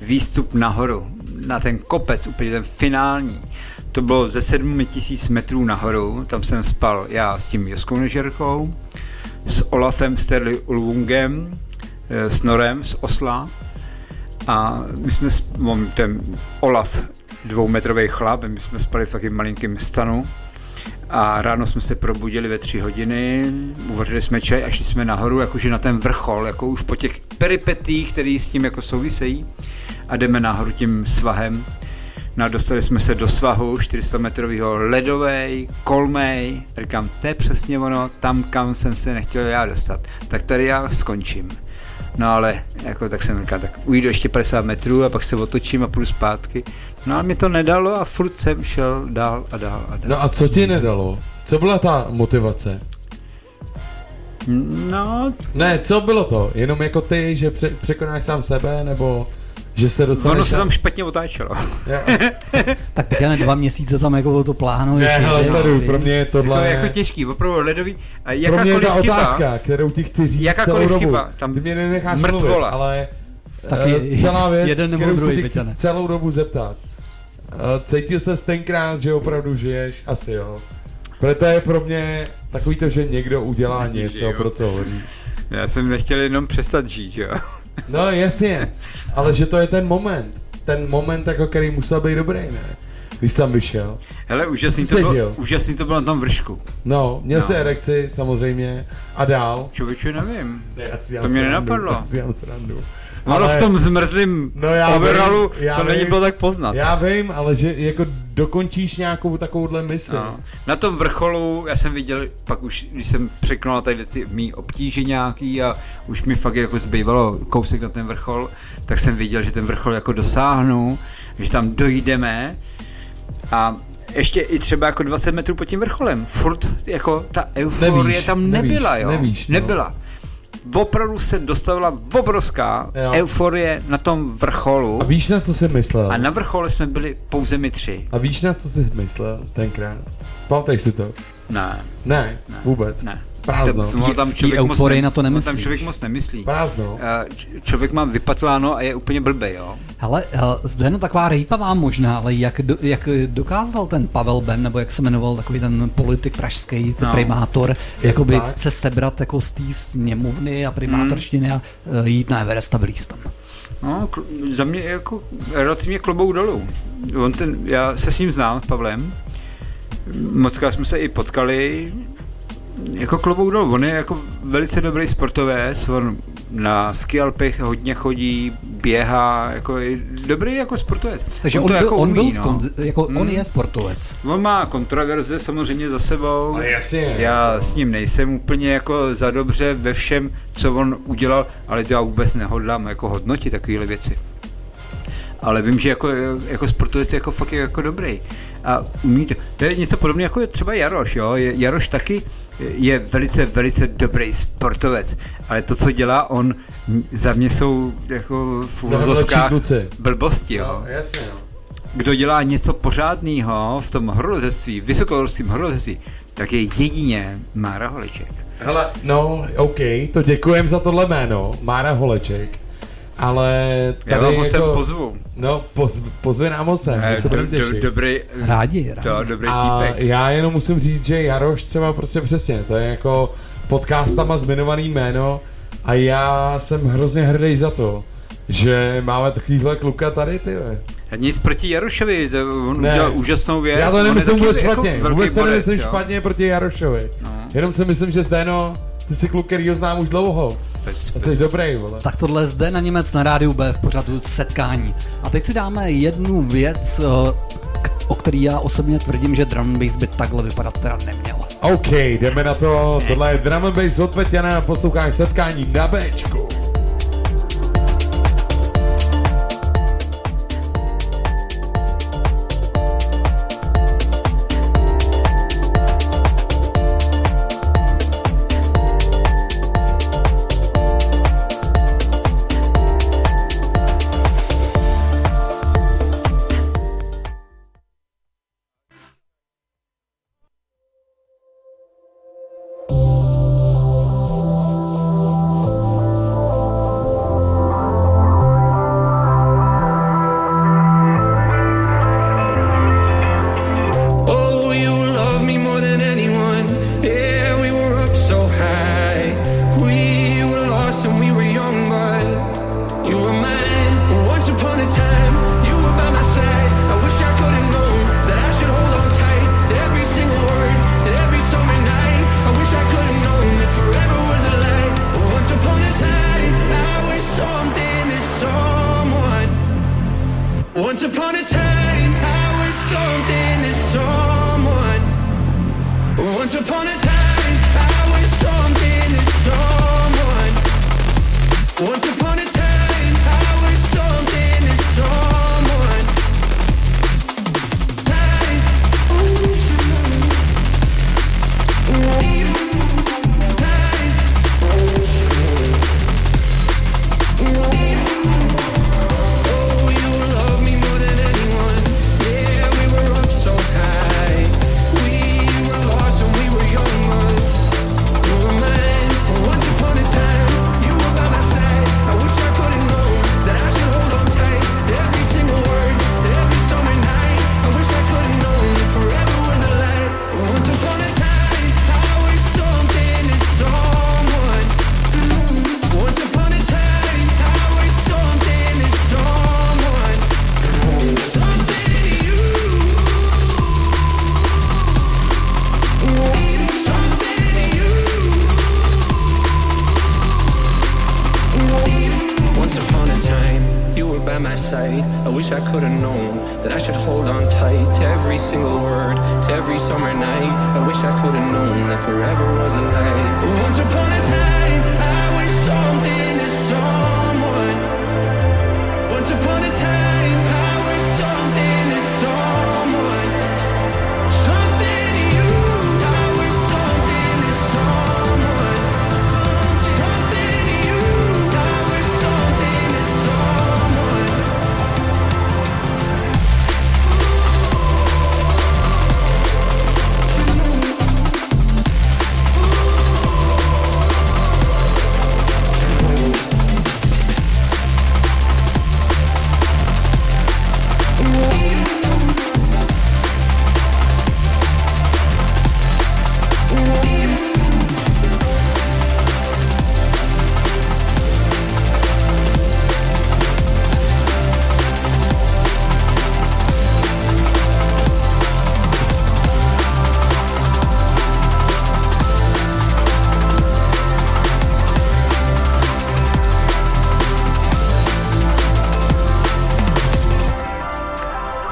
výstup nahoru, na ten kopec, úplně ten finální, to bylo ze 7000 metrů nahoru, tam jsem spal já s tím Joskou Nežerkou, s Olafem Sterly Ulvungem, s Norem z Osla a my jsme, ten Olaf 2metrový chlap, my jsme spali v takovém malinkém stanu a ráno jsme se probudili ve 3 hodiny, uvařili jsme čaj a šli jsme nahoru, jakože na ten vrchol, jako už po těch peripetích, které s tím jako souvisejí a jdeme nahoru tím svahem. No dostali jsme se do svahu 400metrového ledovej, kolmej, říkám, to je přesně ono, tam kam jsem se nechtěl já dostat, tak tady já skončím. No ale, jako tak jsem říkal, tak ujdu ještě 50 metrů a pak se otočím a půjdu zpátky. No ale mi to nedalo a furt jsem šel dál a dál a dál. No a co ti nedalo? Co byla ta motivace? No... Ne, co bylo to? Jenom jako ty, že překonáš sám sebe, nebo... Že se dostaneš... Ono se tam špatně otáčelo. Tak těhle 2 měsíce tam jako to plánuješ. Ne, ale sleduj, pro mě je tohle... Jako těžký, opravdu ledový... Pro mě je ta otázka, kterou ti chci říct celou dobu. Ty mě nenecháš mluvit, ale celá věc, kterou se ti chci celou dobu zeptat. Cítil ses tenkrát, že opravdu žiješ? Asi jo. Proto je pro mě takový to, že někdo udělá něco, pro co hoří. Já jsem nechtěl jenom přestat žít, jo. No jasně, ale že to je ten moment jako který musel být dobrý, ne? Když tam vyšel. Hele, úžasný to bylo na tom vršku. No, měl si erekci samozřejmě a dál. Člověče, nevím, to mě nenapadlo. Ale v tom zmrzlým overalu to není bylo tak poznat. Já vím, ale že jako dokončíš nějakou takovouhle misi. No. Na tom vrcholu já jsem viděl, pak už když jsem překonal tady ty mý obtíže nějaký a už mi fakt jako zbývalo kousek na ten vrchol, tak jsem viděl, že ten vrchol jako dosáhnu, že tam dojdeme a ještě i třeba jako 20 metrů pod tím vrcholem. Furt jako ta euforie tam nebyla, jo? Nebyla. opravdu se dostavila obrovská euforie na tom vrcholu. A víš, na co jsi myslel? A na vrchole jsme byli pouze my tři. A víš, na co jsi myslel tenkrát? Pamatej si to? Ne, vůbec. Ne. Prázdno. Tam člověk moc nemyslí. Prázdno. Člověk má vypatláno a je úplně blbej, jo. Hele, zde no taková rejpavá možná, ale jak dokázal ten Pavel Bem, nebo jak se jmenoval takový ten politik pražský, ten primátor, jakoby tak se sebrat jako z té sněmovny a primátorštiny a jít na Everest a vylíz tam. No, za mě jako relativně klobouk dolů. Já se s ním znám, Pavlem. Mockrát jsme se i potkali. Jako klobouk dolů, on je jako velice dobrý sportovec, on na Skialpech hodně chodí, běhá, jako dobrý jako sportovec. Takže on je sportovec. On má kontroverze samozřejmě za sebou, ale jasně, já s ním nejsem úplně jako za dobře ve všem, co on udělal, ale to já vůbec nehodlám jako hodnotit takovéhle věci. Ale vím, že jako sportovec je jako fakt jako dobrý. A umí to je něco podobné jako je třeba Jaroš, jo. Jaroš taky je velice, velice dobrý sportovec, ale to, co dělá on, za mě jsou jako v uvozovkách blbosti, jo. No, jasně, jo. Kdo dělá něco pořádného v tom horolezectví, vysokohorském horolezectví, tak je jedině Mára Holeček. Hele, no, OK, to děkujem za tohle jméno, Mára Holeček. Ale tady já vám jako, pozvu. No, pozve nám ho sem, my se budeme těšit. Dobrý týpek. Já jenom musím říct, že Jaroš třeba prostě přesně, to je jako podcastama zmiňovaný jméno a já jsem hrozně hrdý za to, že máme takovýhle kluka tady, tyve. Nic proti Jarošovi, on udělal úžasnou věc. Já to nemyslím vůbec špatně, jako vůbec to nemyslím špatně proti Jarošovi. No. Jenom si myslím, že Zdeno, ty jsi kluk, kterýho znám už dlouho. Jsi dobrý, vole. Tak tohle zde na Němec na rádiu B v pořadu setkání. A teď si dáme jednu věc, o které já osobně tvrdím, že drum bass by takhle vypadat teda neměl. OK, jdeme na to. Tohle je drum bass od Peťana, posloucháš setkání na Bčku.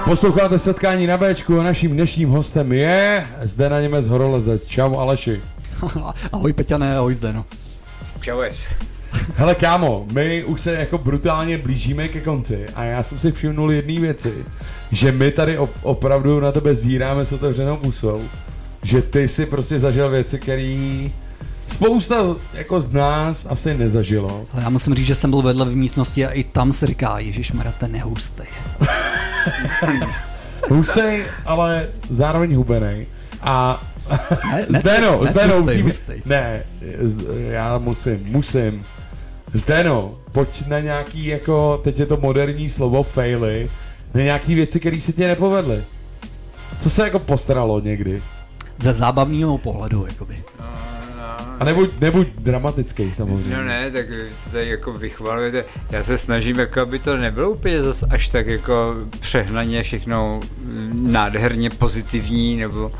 Posloucháte Setkání na Bčku a naším dnešním hostem je Zdena Němec Horolezec. Čau Aleši. Ahoj Peťané, ahoj Zdeno. Čau es. Hele kámo, my už se jako brutálně blížíme ke konci a já jsem si všimnul jedné věci, že my tady opravdu na tebe zíráme s otevřenou pusou, že ty si prostě zažil věci, které spousta jako z nás asi nezažilo. Ale já musím říct, že jsem byl vedle v místnosti a i tam se říká, ježišmarja, ten je hustej. Hustej, ale zároveň hubenej. A Zdeno, já musím. Zdeno, pojď na nějaký, jako, teď je to moderní slovo, faily, na nějaký věci, které se ti nepovedly. Co se jako postaralo někdy? Ze zábavního pohledu, jakoby. A nebuď dramatický samozřejmě. No ne, tak to tady jako vychvalujete. Já se snažím, jako aby to nebylo úplně zas až tak jako přehnaně všechno nádherně pozitivní, nebo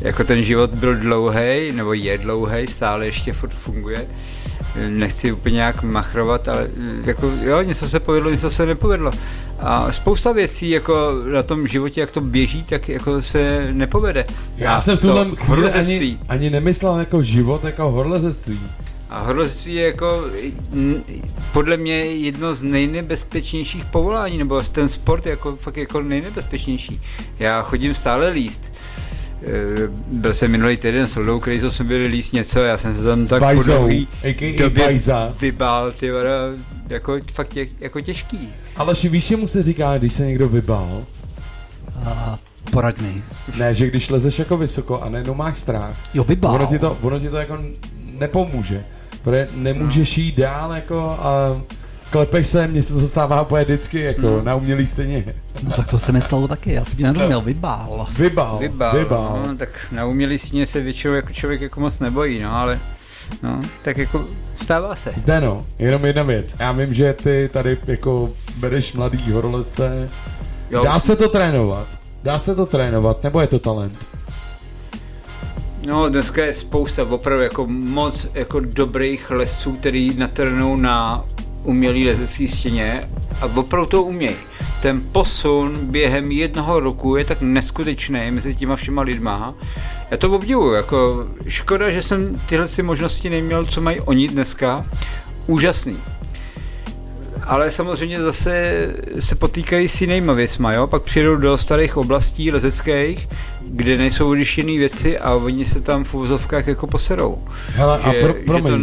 jako ten život byl dlouhej, nebo je dlouhej, stále ještě furt funguje. Nechci úplně nějak machrovat, ale jako jo, něco se povedlo, něco se nepovedlo. A spousta věcí jako na tom životě, jak to běží, tak jako se nepovede. Já jsem v tuhle chvíli ani nemyslel jako život, jako horolezectví. A horolezectví je jako podle mě jedno z nejnebezpečnějších povolání, nebo ten sport je jako fakt jako nejnebezpečnější. Já chodím stále líst. Byl jsem minulý týden s Ludou Krejzou, jsme byli líst něco, já jsem se tam tak po dlouhý době vybál, ty vada, jako fakt jako těžký. Ale víš, mu se říká, když se někdo vybál? Poradný. Ne, že když lezeš jako vysoko a nejenom máš strach, jo, vybál. Ono ti to jako nepomůže, protože nemůžeš jít dál jako a klepeš se, mně se to stává úplně vždycky, jako na umělý stěně. No tak to se mi stalo taky, já si mě nerozuměl, vybál. No, tak na umělý stěně se většinou jako člověk jako moc nebojí, no ale no, tak jako stává se. Zdeno, jenom jedna věc, já vím, že ty tady jako bereš mladý horolezce, dá se to trénovat, nebo je to talent? No, dneska je spousta opravdu jako moc jako dobrých lesců, který natrhnou na umělý lezecký stěně a opravdu to umějí. Ten posun během jednoho roku je tak neskutečný mezi těma všema lidma. Já to obdivuju, jako škoda, že jsem tyhle možnosti neměl, co mají oni dneska. Úžasný. Ale samozřejmě zase se potýkají s jinýma věcma, jo? Pak přijdou do starých oblastí lezeckých, kde nejsou vyřešený věci a oni se tam v uvozovkách jako poserou. Hele, že, a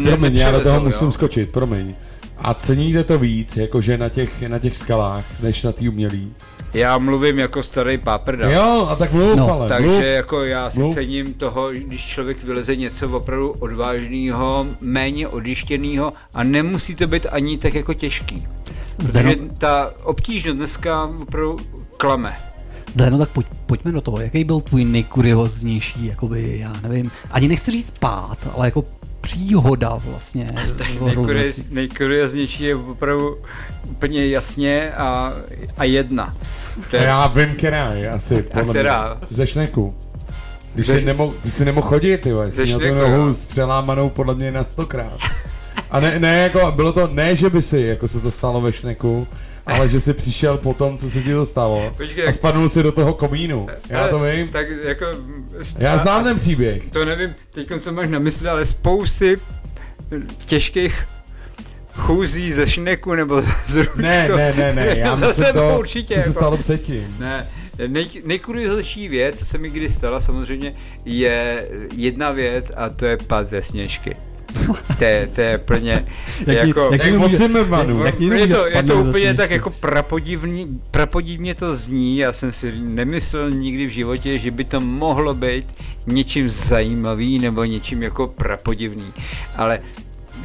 promiň, já do toho musím skočit, promiň. A ceníte to víc, jakože na těch skalách, než na tý umělý? Já mluvím jako starý páprda. Jo, a tak mluv, no. Ale. Takže jako já si cením toho, když člověk vyleze něco opravdu odvážného, méně odjištěného a nemusí to být ani tak jako těžký. Takže ta obtížnost dneska opravdu klame. Zdeno, tak pojďme do toho. Jaký byl tvůj nejkurioznější, jakoby, já nevím, ani nechci říct pád, ale jako příhoda vlastně. Nejkurioznější je opravdu úplně jasně a jedna. Já vím, která je asi. A která? Ze šneku. Když jsi nemohl chodit, ty vole. Měl tu nohu s přelámanou podle mě na 100krát. A ne jako, bylo to, ne že by si, jako se to stalo ve šneku, ale že jsi přišel po tom, co se ti to stalo. Počkej, a spadnul si do toho komínu. Já to vím. Tak jako, já znám ten příběh. To nevím, teď co máš na mysli, ale spousty těžkých chůzí ze šneku nebo z ručkou. Ne, já myslím to, určitě, co se stalo předtím. Ne, nejkurioznější věc, co se mi kdy stala, samozřejmě je jedna věc a to je pad ze Sněžky. To je plně jako je to úplně tak jako prapodivně to zní. Já jsem si nemyslel nikdy v životě, že by to mohlo být něčím zajímavý nebo něčím jako prapodivný, ale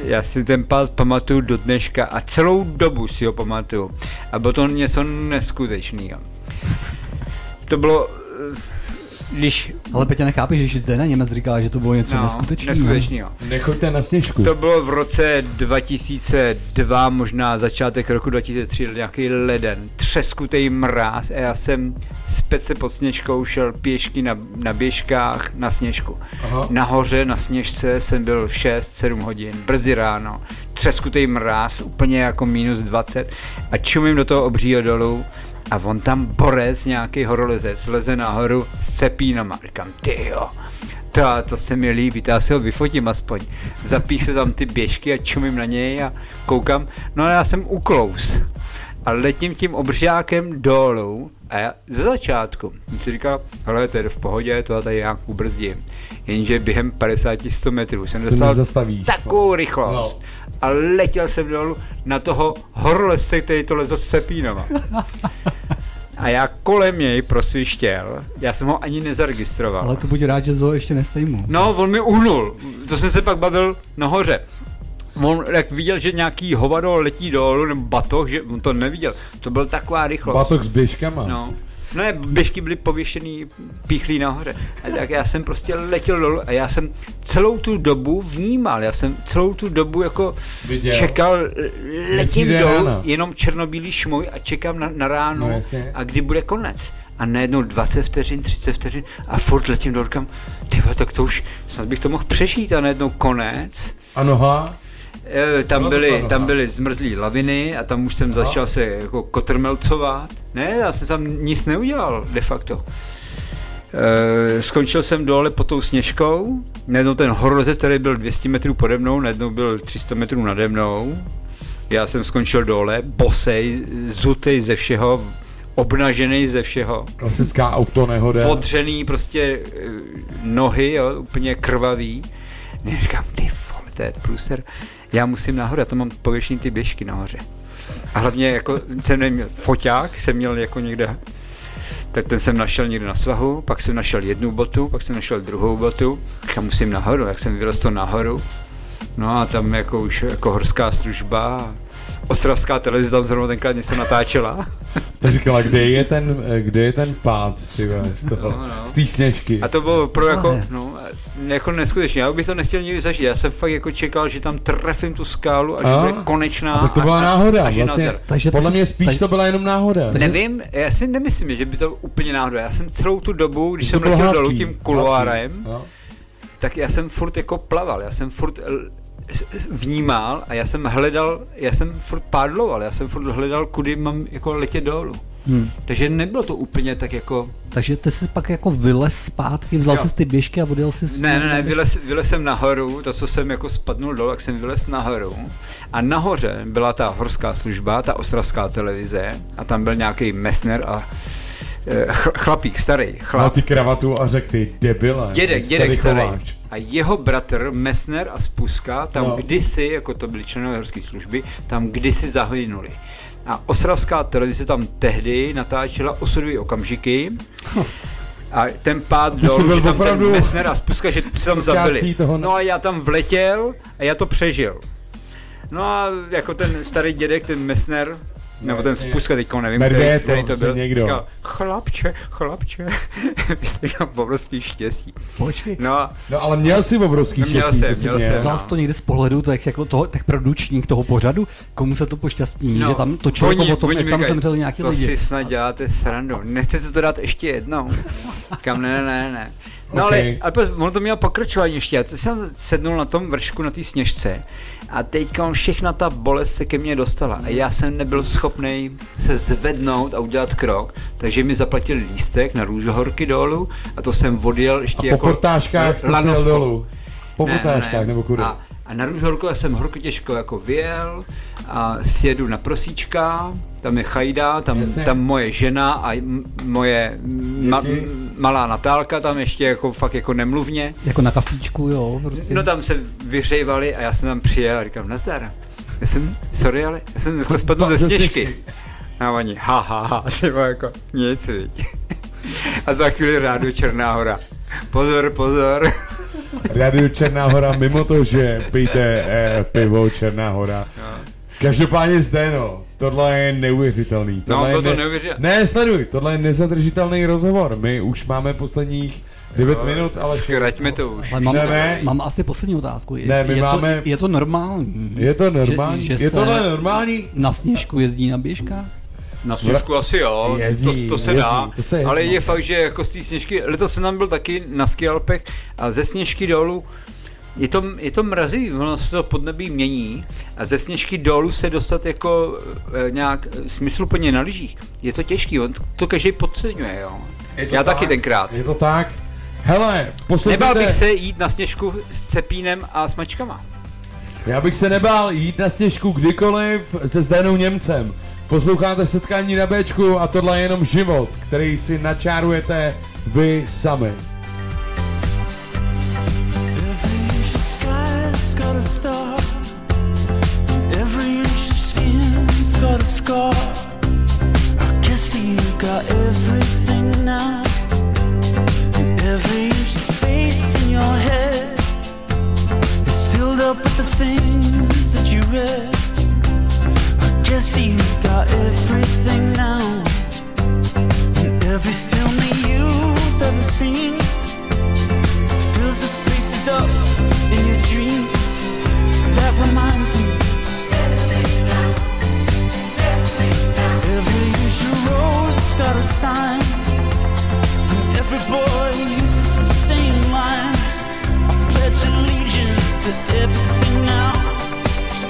já si ten pád pamatuju do dneška a celou dobu si ho pamatuju a bylo to něco neskutečného. To bylo když... Ale Peťa, nechápeš, že Zdena Němec říkala, že to bylo něco neskutečného. Nechoďte na Sněžku. To bylo v roce 2002, možná začátek roku 2003, nějaký leden, třeskutej mráz a já jsem z pece pod Sněžkou šel pěšky na běžkách na Sněžku. Aha. Nahoře na Sněžce jsem byl 6-7 hodin, brzy ráno. třeskutý mráz, úplně jako -20 a čumím do toho obřího dolů a on tam borec, nějaký horolezec, leze nahoru s cepínama. Říkám, tyjo, to se mi líbí, já si ho vyfotím aspoň. Zapích se tam ty běžky a čumím na něj a koukám, no a já jsem uklous. A letím tím obřákem dolů a já ze začátku si říkal, hele, to je v pohodě, to tady já ubrzdím. Jenže během 50-100 metrů jsem dostal takovou rychlost a letěl jsem dolů na toho horolezce, který to lezl s cepínama. A já kolem něj prosvištěl, já jsem ho ani nezaregistroval. Ale to buď rád, že ho ještě nesejmu. No, on mi uhnul, to jsem se pak bavil nahoře. On jak viděl, že nějaký hovado letí dolů, nebo batoh, že on to neviděl. To byl taková rychlost. Batoh s běžkama. No ne, běžky byly pověšený, píchlý nahoře. A tak já jsem prostě letěl dolů a já jsem celou tu dobu vnímal. Já jsem celou tu dobu jako viděl. Čekal, letím dolů, jenom černobílý šmoj a čekám na ráno a kdy bude konec. A najednou 20 vteřin, 30 vteřin a furt letím dolů, kam, tyhle, tak to už, snad bych to mohl přežít a najednou konec. A noha? Tam byly zmrzlý laviny a tam už jsem začal se jako kotrmelcovat. Ne, já jsem tam nic neudělal de facto. Skončil jsem dole pod tou Sněžkou, najednou ten horolezec, který byl 200 metrů pode mnou, najednou byl 300 metrů nade mnou. Já jsem skončil dole, bosej, zutej ze všeho, obnažený ze všeho. Klasická autonehoda. Fotřený prostě nohy, jo, úplně krvavý. Já říkám, ty vole, to je průser. Já musím nahoře, já tam mám pověšený ty běžky nahoře. A hlavně jako jsem neměl foťák, jsem měl jako někde, tak ten jsem našel někde na svahu, pak jsem našel jednu botu, pak jsem našel druhou botu, já musím nahoru, jak jsem vyrostl nahoru. No a tam jako už jako horská služba, ostravská televize tam zrovna tenkrát něco natáčela. To říkala, kde je ten pád, ty z té Sněžky. A to bylo pro jako neskutečně, já bych to nechtěl nikdy zažít, já jsem fakt jako čekal, že tam trefím tu skálu a že bude konečná. A tak to byla náhoda, vlastně, takže podle mě spíš to byla jenom náhoda. Nevím, já si nemyslím, že by to úplně náhoda, já jsem celou tu dobu, když jsem letěl dolů tím kuloárem, tak já jsem furt jako plaval, já jsem furt vnímal a já jsem furt hledal, kudy mám jako letět dolů. Takže nebylo to úplně tak jako... Takže ty jsi pak jako vylez zpátky, vzal jsi ty běžky a odjel jsi... Ne, vylez jsem nahoru, to, co jsem jako spadnul dolů, tak jsem vylez nahoru a nahoře byla ta horská služba, ta ostravská televize a tam byl nějaký Messner a chlapík, starý chlap. No ty kravatu a řekl, ty debile. Dědek starý. A jeho bratr Messner a Spuska tam kdysi, jako to byli členové horské služby, tam kdysi zahynuli. A ostravská televize tam tehdy natáčela osudové okamžiky a ten pád dolů, že tam ten Messner a Spuska, že se tam zabili. No a já tam vletěl a já to přežil. No a jako ten starý dědek, ten Messner, nebo ten Spuska, teďko nevím, který to byl, říkal, chlapče, vy jste měl obrovský štěstí. Počkej. No ale měl jsi obrovský štěstí. Měl jsem. Vzal jsi to někde z pohledu, tak produčník toho pořadu, komu se to pošťastní, že tam to člověk o tom, jak tam zemřeli nějaký lidi. To si snad děláte srandu, nechcete to dát ještě jednou? Říkám, ne. No okay. ale ono to mělo pokračování ještě, já jsem sednul na tom vršku, na té Sněžce a teďka on všechna ta bolest se ke mně dostala a já jsem nebyl schopnej se zvednout a udělat krok, takže mi zaplatil lístek na Růžohorky dolů a to jsem odjel ještě a jako... po portážkách jste jel dolů, po portážkách nebo kudy? A na Růžohorku já jsem horko těžko jako vyjel a sjedu na Prosíčka, tam je Chajda, tam moje žena a moje malá Natálka, tam ještě jako fakt jako nemluvně. Jako na kafíčku, jo. Prostě. No tam se vyřejvali a já jsem tam přijel a říkám, nazdar, já jsem dneska spadl ze Sněžky. A oni, třeba jako nic, viď. A za chvíli rádu Černá hora. Pozor. Radio Černá hora, mimo to, že pijte pivo Černá hora. Každopádně zde, tohle je neuvěřitelný. Sleduj, tohle je nezadržitelný rozhovor. My už máme posledních 9 minut, ale... Zkraťme to už. Mám asi poslední otázku. Je to normální? Je to normální? Je tohle normální? Na Sněžku jezdí na běžkách? Na Sněžku asi jo, to se dá, ale je fakt, že jako z té Sněžky, letos jsem tam byl taky na Skialpech a ze Sněžky dolů Je to mrazivý, ono se to podnebí mění a ze Sněžky dolů se dostat jako nějak smysluplně na lyžích. Je to těžký, on to každý podceňuje, jo. Já taky tenkrát. Je to tak. Hele, nebál bych se jít na Sněžku s cepínem a s mačkama. Já bych se nebál jít na Sněžku kdykoliv se Zdenou Němcem. Posloucháte Setkání na Béčku a tohle je jenom život, který si načárujete vy sami. Star. Every inch of skin's got a scar. I guess you got everything now. And every inch of space in your head is filled up with the things that you read. I guess you got everything now. And every film that you've ever seen fills the spaces up in your dreams. That reminds me. Everything now, everything now. Every usual road's got a sign, and every boy uses the same line. I pledge allegiance to everything now.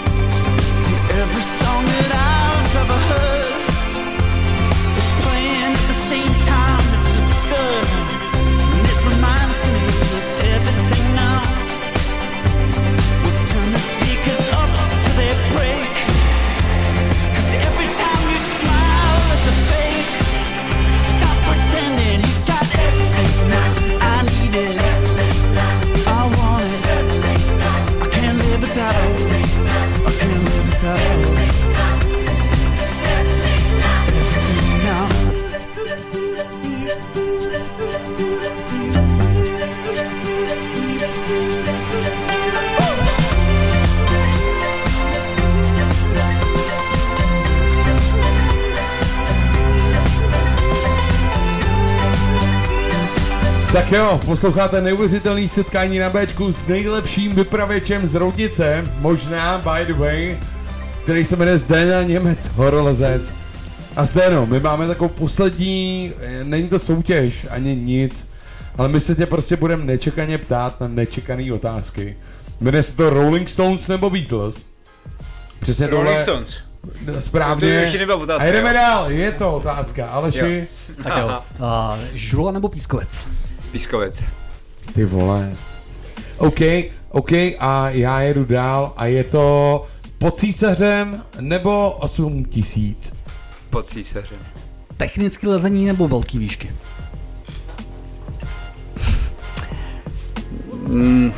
And every song that I've ever heard is playing at the same time. It's absurd, and it reminds me of everything now. Speakers up till they break. 'Cause every time you smile it's a fake. Stop pretending you got everything now. I need it, I want it. I can't live without it, I can't live without it. Everything now. Tak jo, posloucháte neuvěřitelné Setkání na Béčku s nejlepším vypravěčem z Roudnice, možná, by the way, který se jmenuje Zdena Němec, horolezec. A Zdeno, my máme takovou poslední, není to soutěž, ani nic, ale my se tě prostě budeme nečekaně ptát na nečekané otázky. Jmenuje se to Rolling Stones nebo Beatles? Přesně tohle. Rolling Stones. Správně. A jdeme dál, je to otázka, Aleši. Jo. Tak jo, žula nebo pískovec? Pískovec. Ty vole. OK, a já jedu dál a je to Pod císařem nebo 8000? Pod císařem. Technické lezení nebo velký výšky?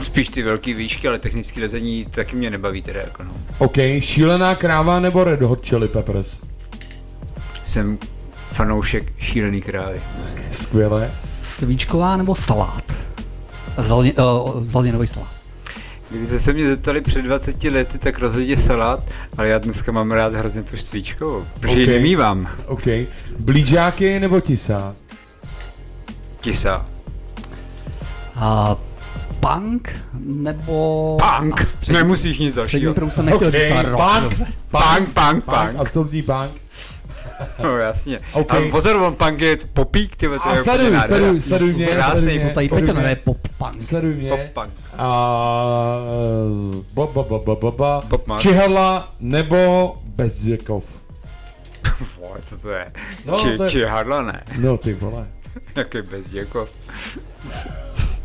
Spíš ty velký výšky, ale technické lezení taky mě nebaví teda jako no. OK, Šílená kráva nebo Red Hot Chili Peppers? Jsem fanoušek Šílený krávy. Skvělé. Svíčková nebo salát? Zeleninový salát. Kdybyste se mě zeptali před 20 lety, tak rozhodně salát, ale já dneska mám rád hrozně tu svíčkovou, protože ji nemívám. OK. Blížáky nebo Tisá? Tisá. A punk nebo... Punk! Střední, nemusíš nic dalšího. Okay. Punk. Absolutní punk. No jasně. Okay. A pozor, on punk je popík, tyhle to je úplně nádhera. Sleduj mě. Krásný, to tady Peťa jmenuje pop-punk. Sleduj mě. Pop-punk. Čihala nebo Bezděkov? Vole, co to je? Čihala ne. No ty vole. Jaký Bezděkov.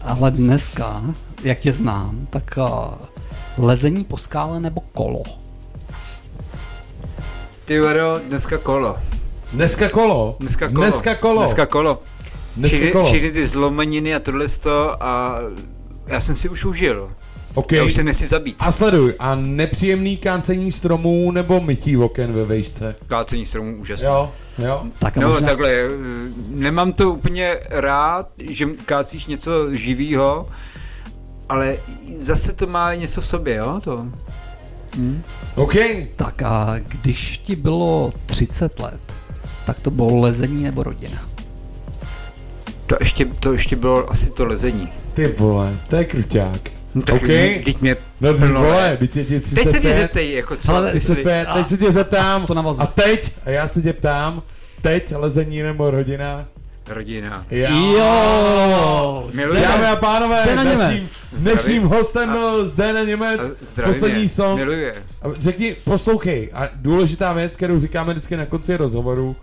Ale dneska, jak tě znám, tak lezení po skále nebo kolo? Ty vado, dneska kolo. Všechny ty zlomeniny a tohle to a já jsem si už užil. Okay. Já už se nechci zabít. A sleduj, a nepříjemný kácení stromů nebo mytí oken ve vejšce? Kácení stromů úžasné. Jo. Tak no možná... takhle, nemám to úplně rád, že kácíš něco živýho, ale zase to má něco v sobě, jo? To... OK. Tak a když ti bylo 30 let, tak to bylo lezení nebo rodina? To ještě bylo asi to lezení. Ty vole, to je kruťák. No tak okay. Teď se mě zeptej, jako co? Ale, 35, teď se tě zeptám a já se tě ptám, teď lezení nebo rodina? rodina. Jo! Dámy a pánové, dnešním hostem byl Zdena Němec, poslední song. Řekni, poslouchej, a důležitá věc, kterou říkáme vždycky na konci rozhovoru,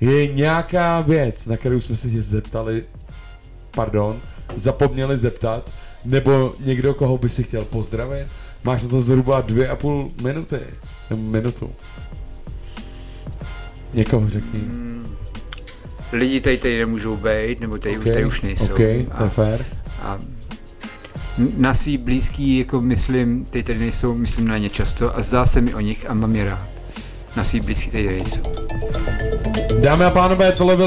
je nějaká věc, na kterou jsme se tě zeptali, pardon, zapomněli zeptat, nebo někdo, koho by si chtěl pozdravit. Máš na to zhruba 2,5 minuty, nebo minutu. Někoho řekni. Lidi tady nemůžou být, nebo tady už nejsou. Okay, a na svý blízký, jako myslím, tady nejsou, myslím na ně často a zdá se mi o nich a mám je rád. Na svý blízký tady nejsou. Dámy a pánové, tohle bylo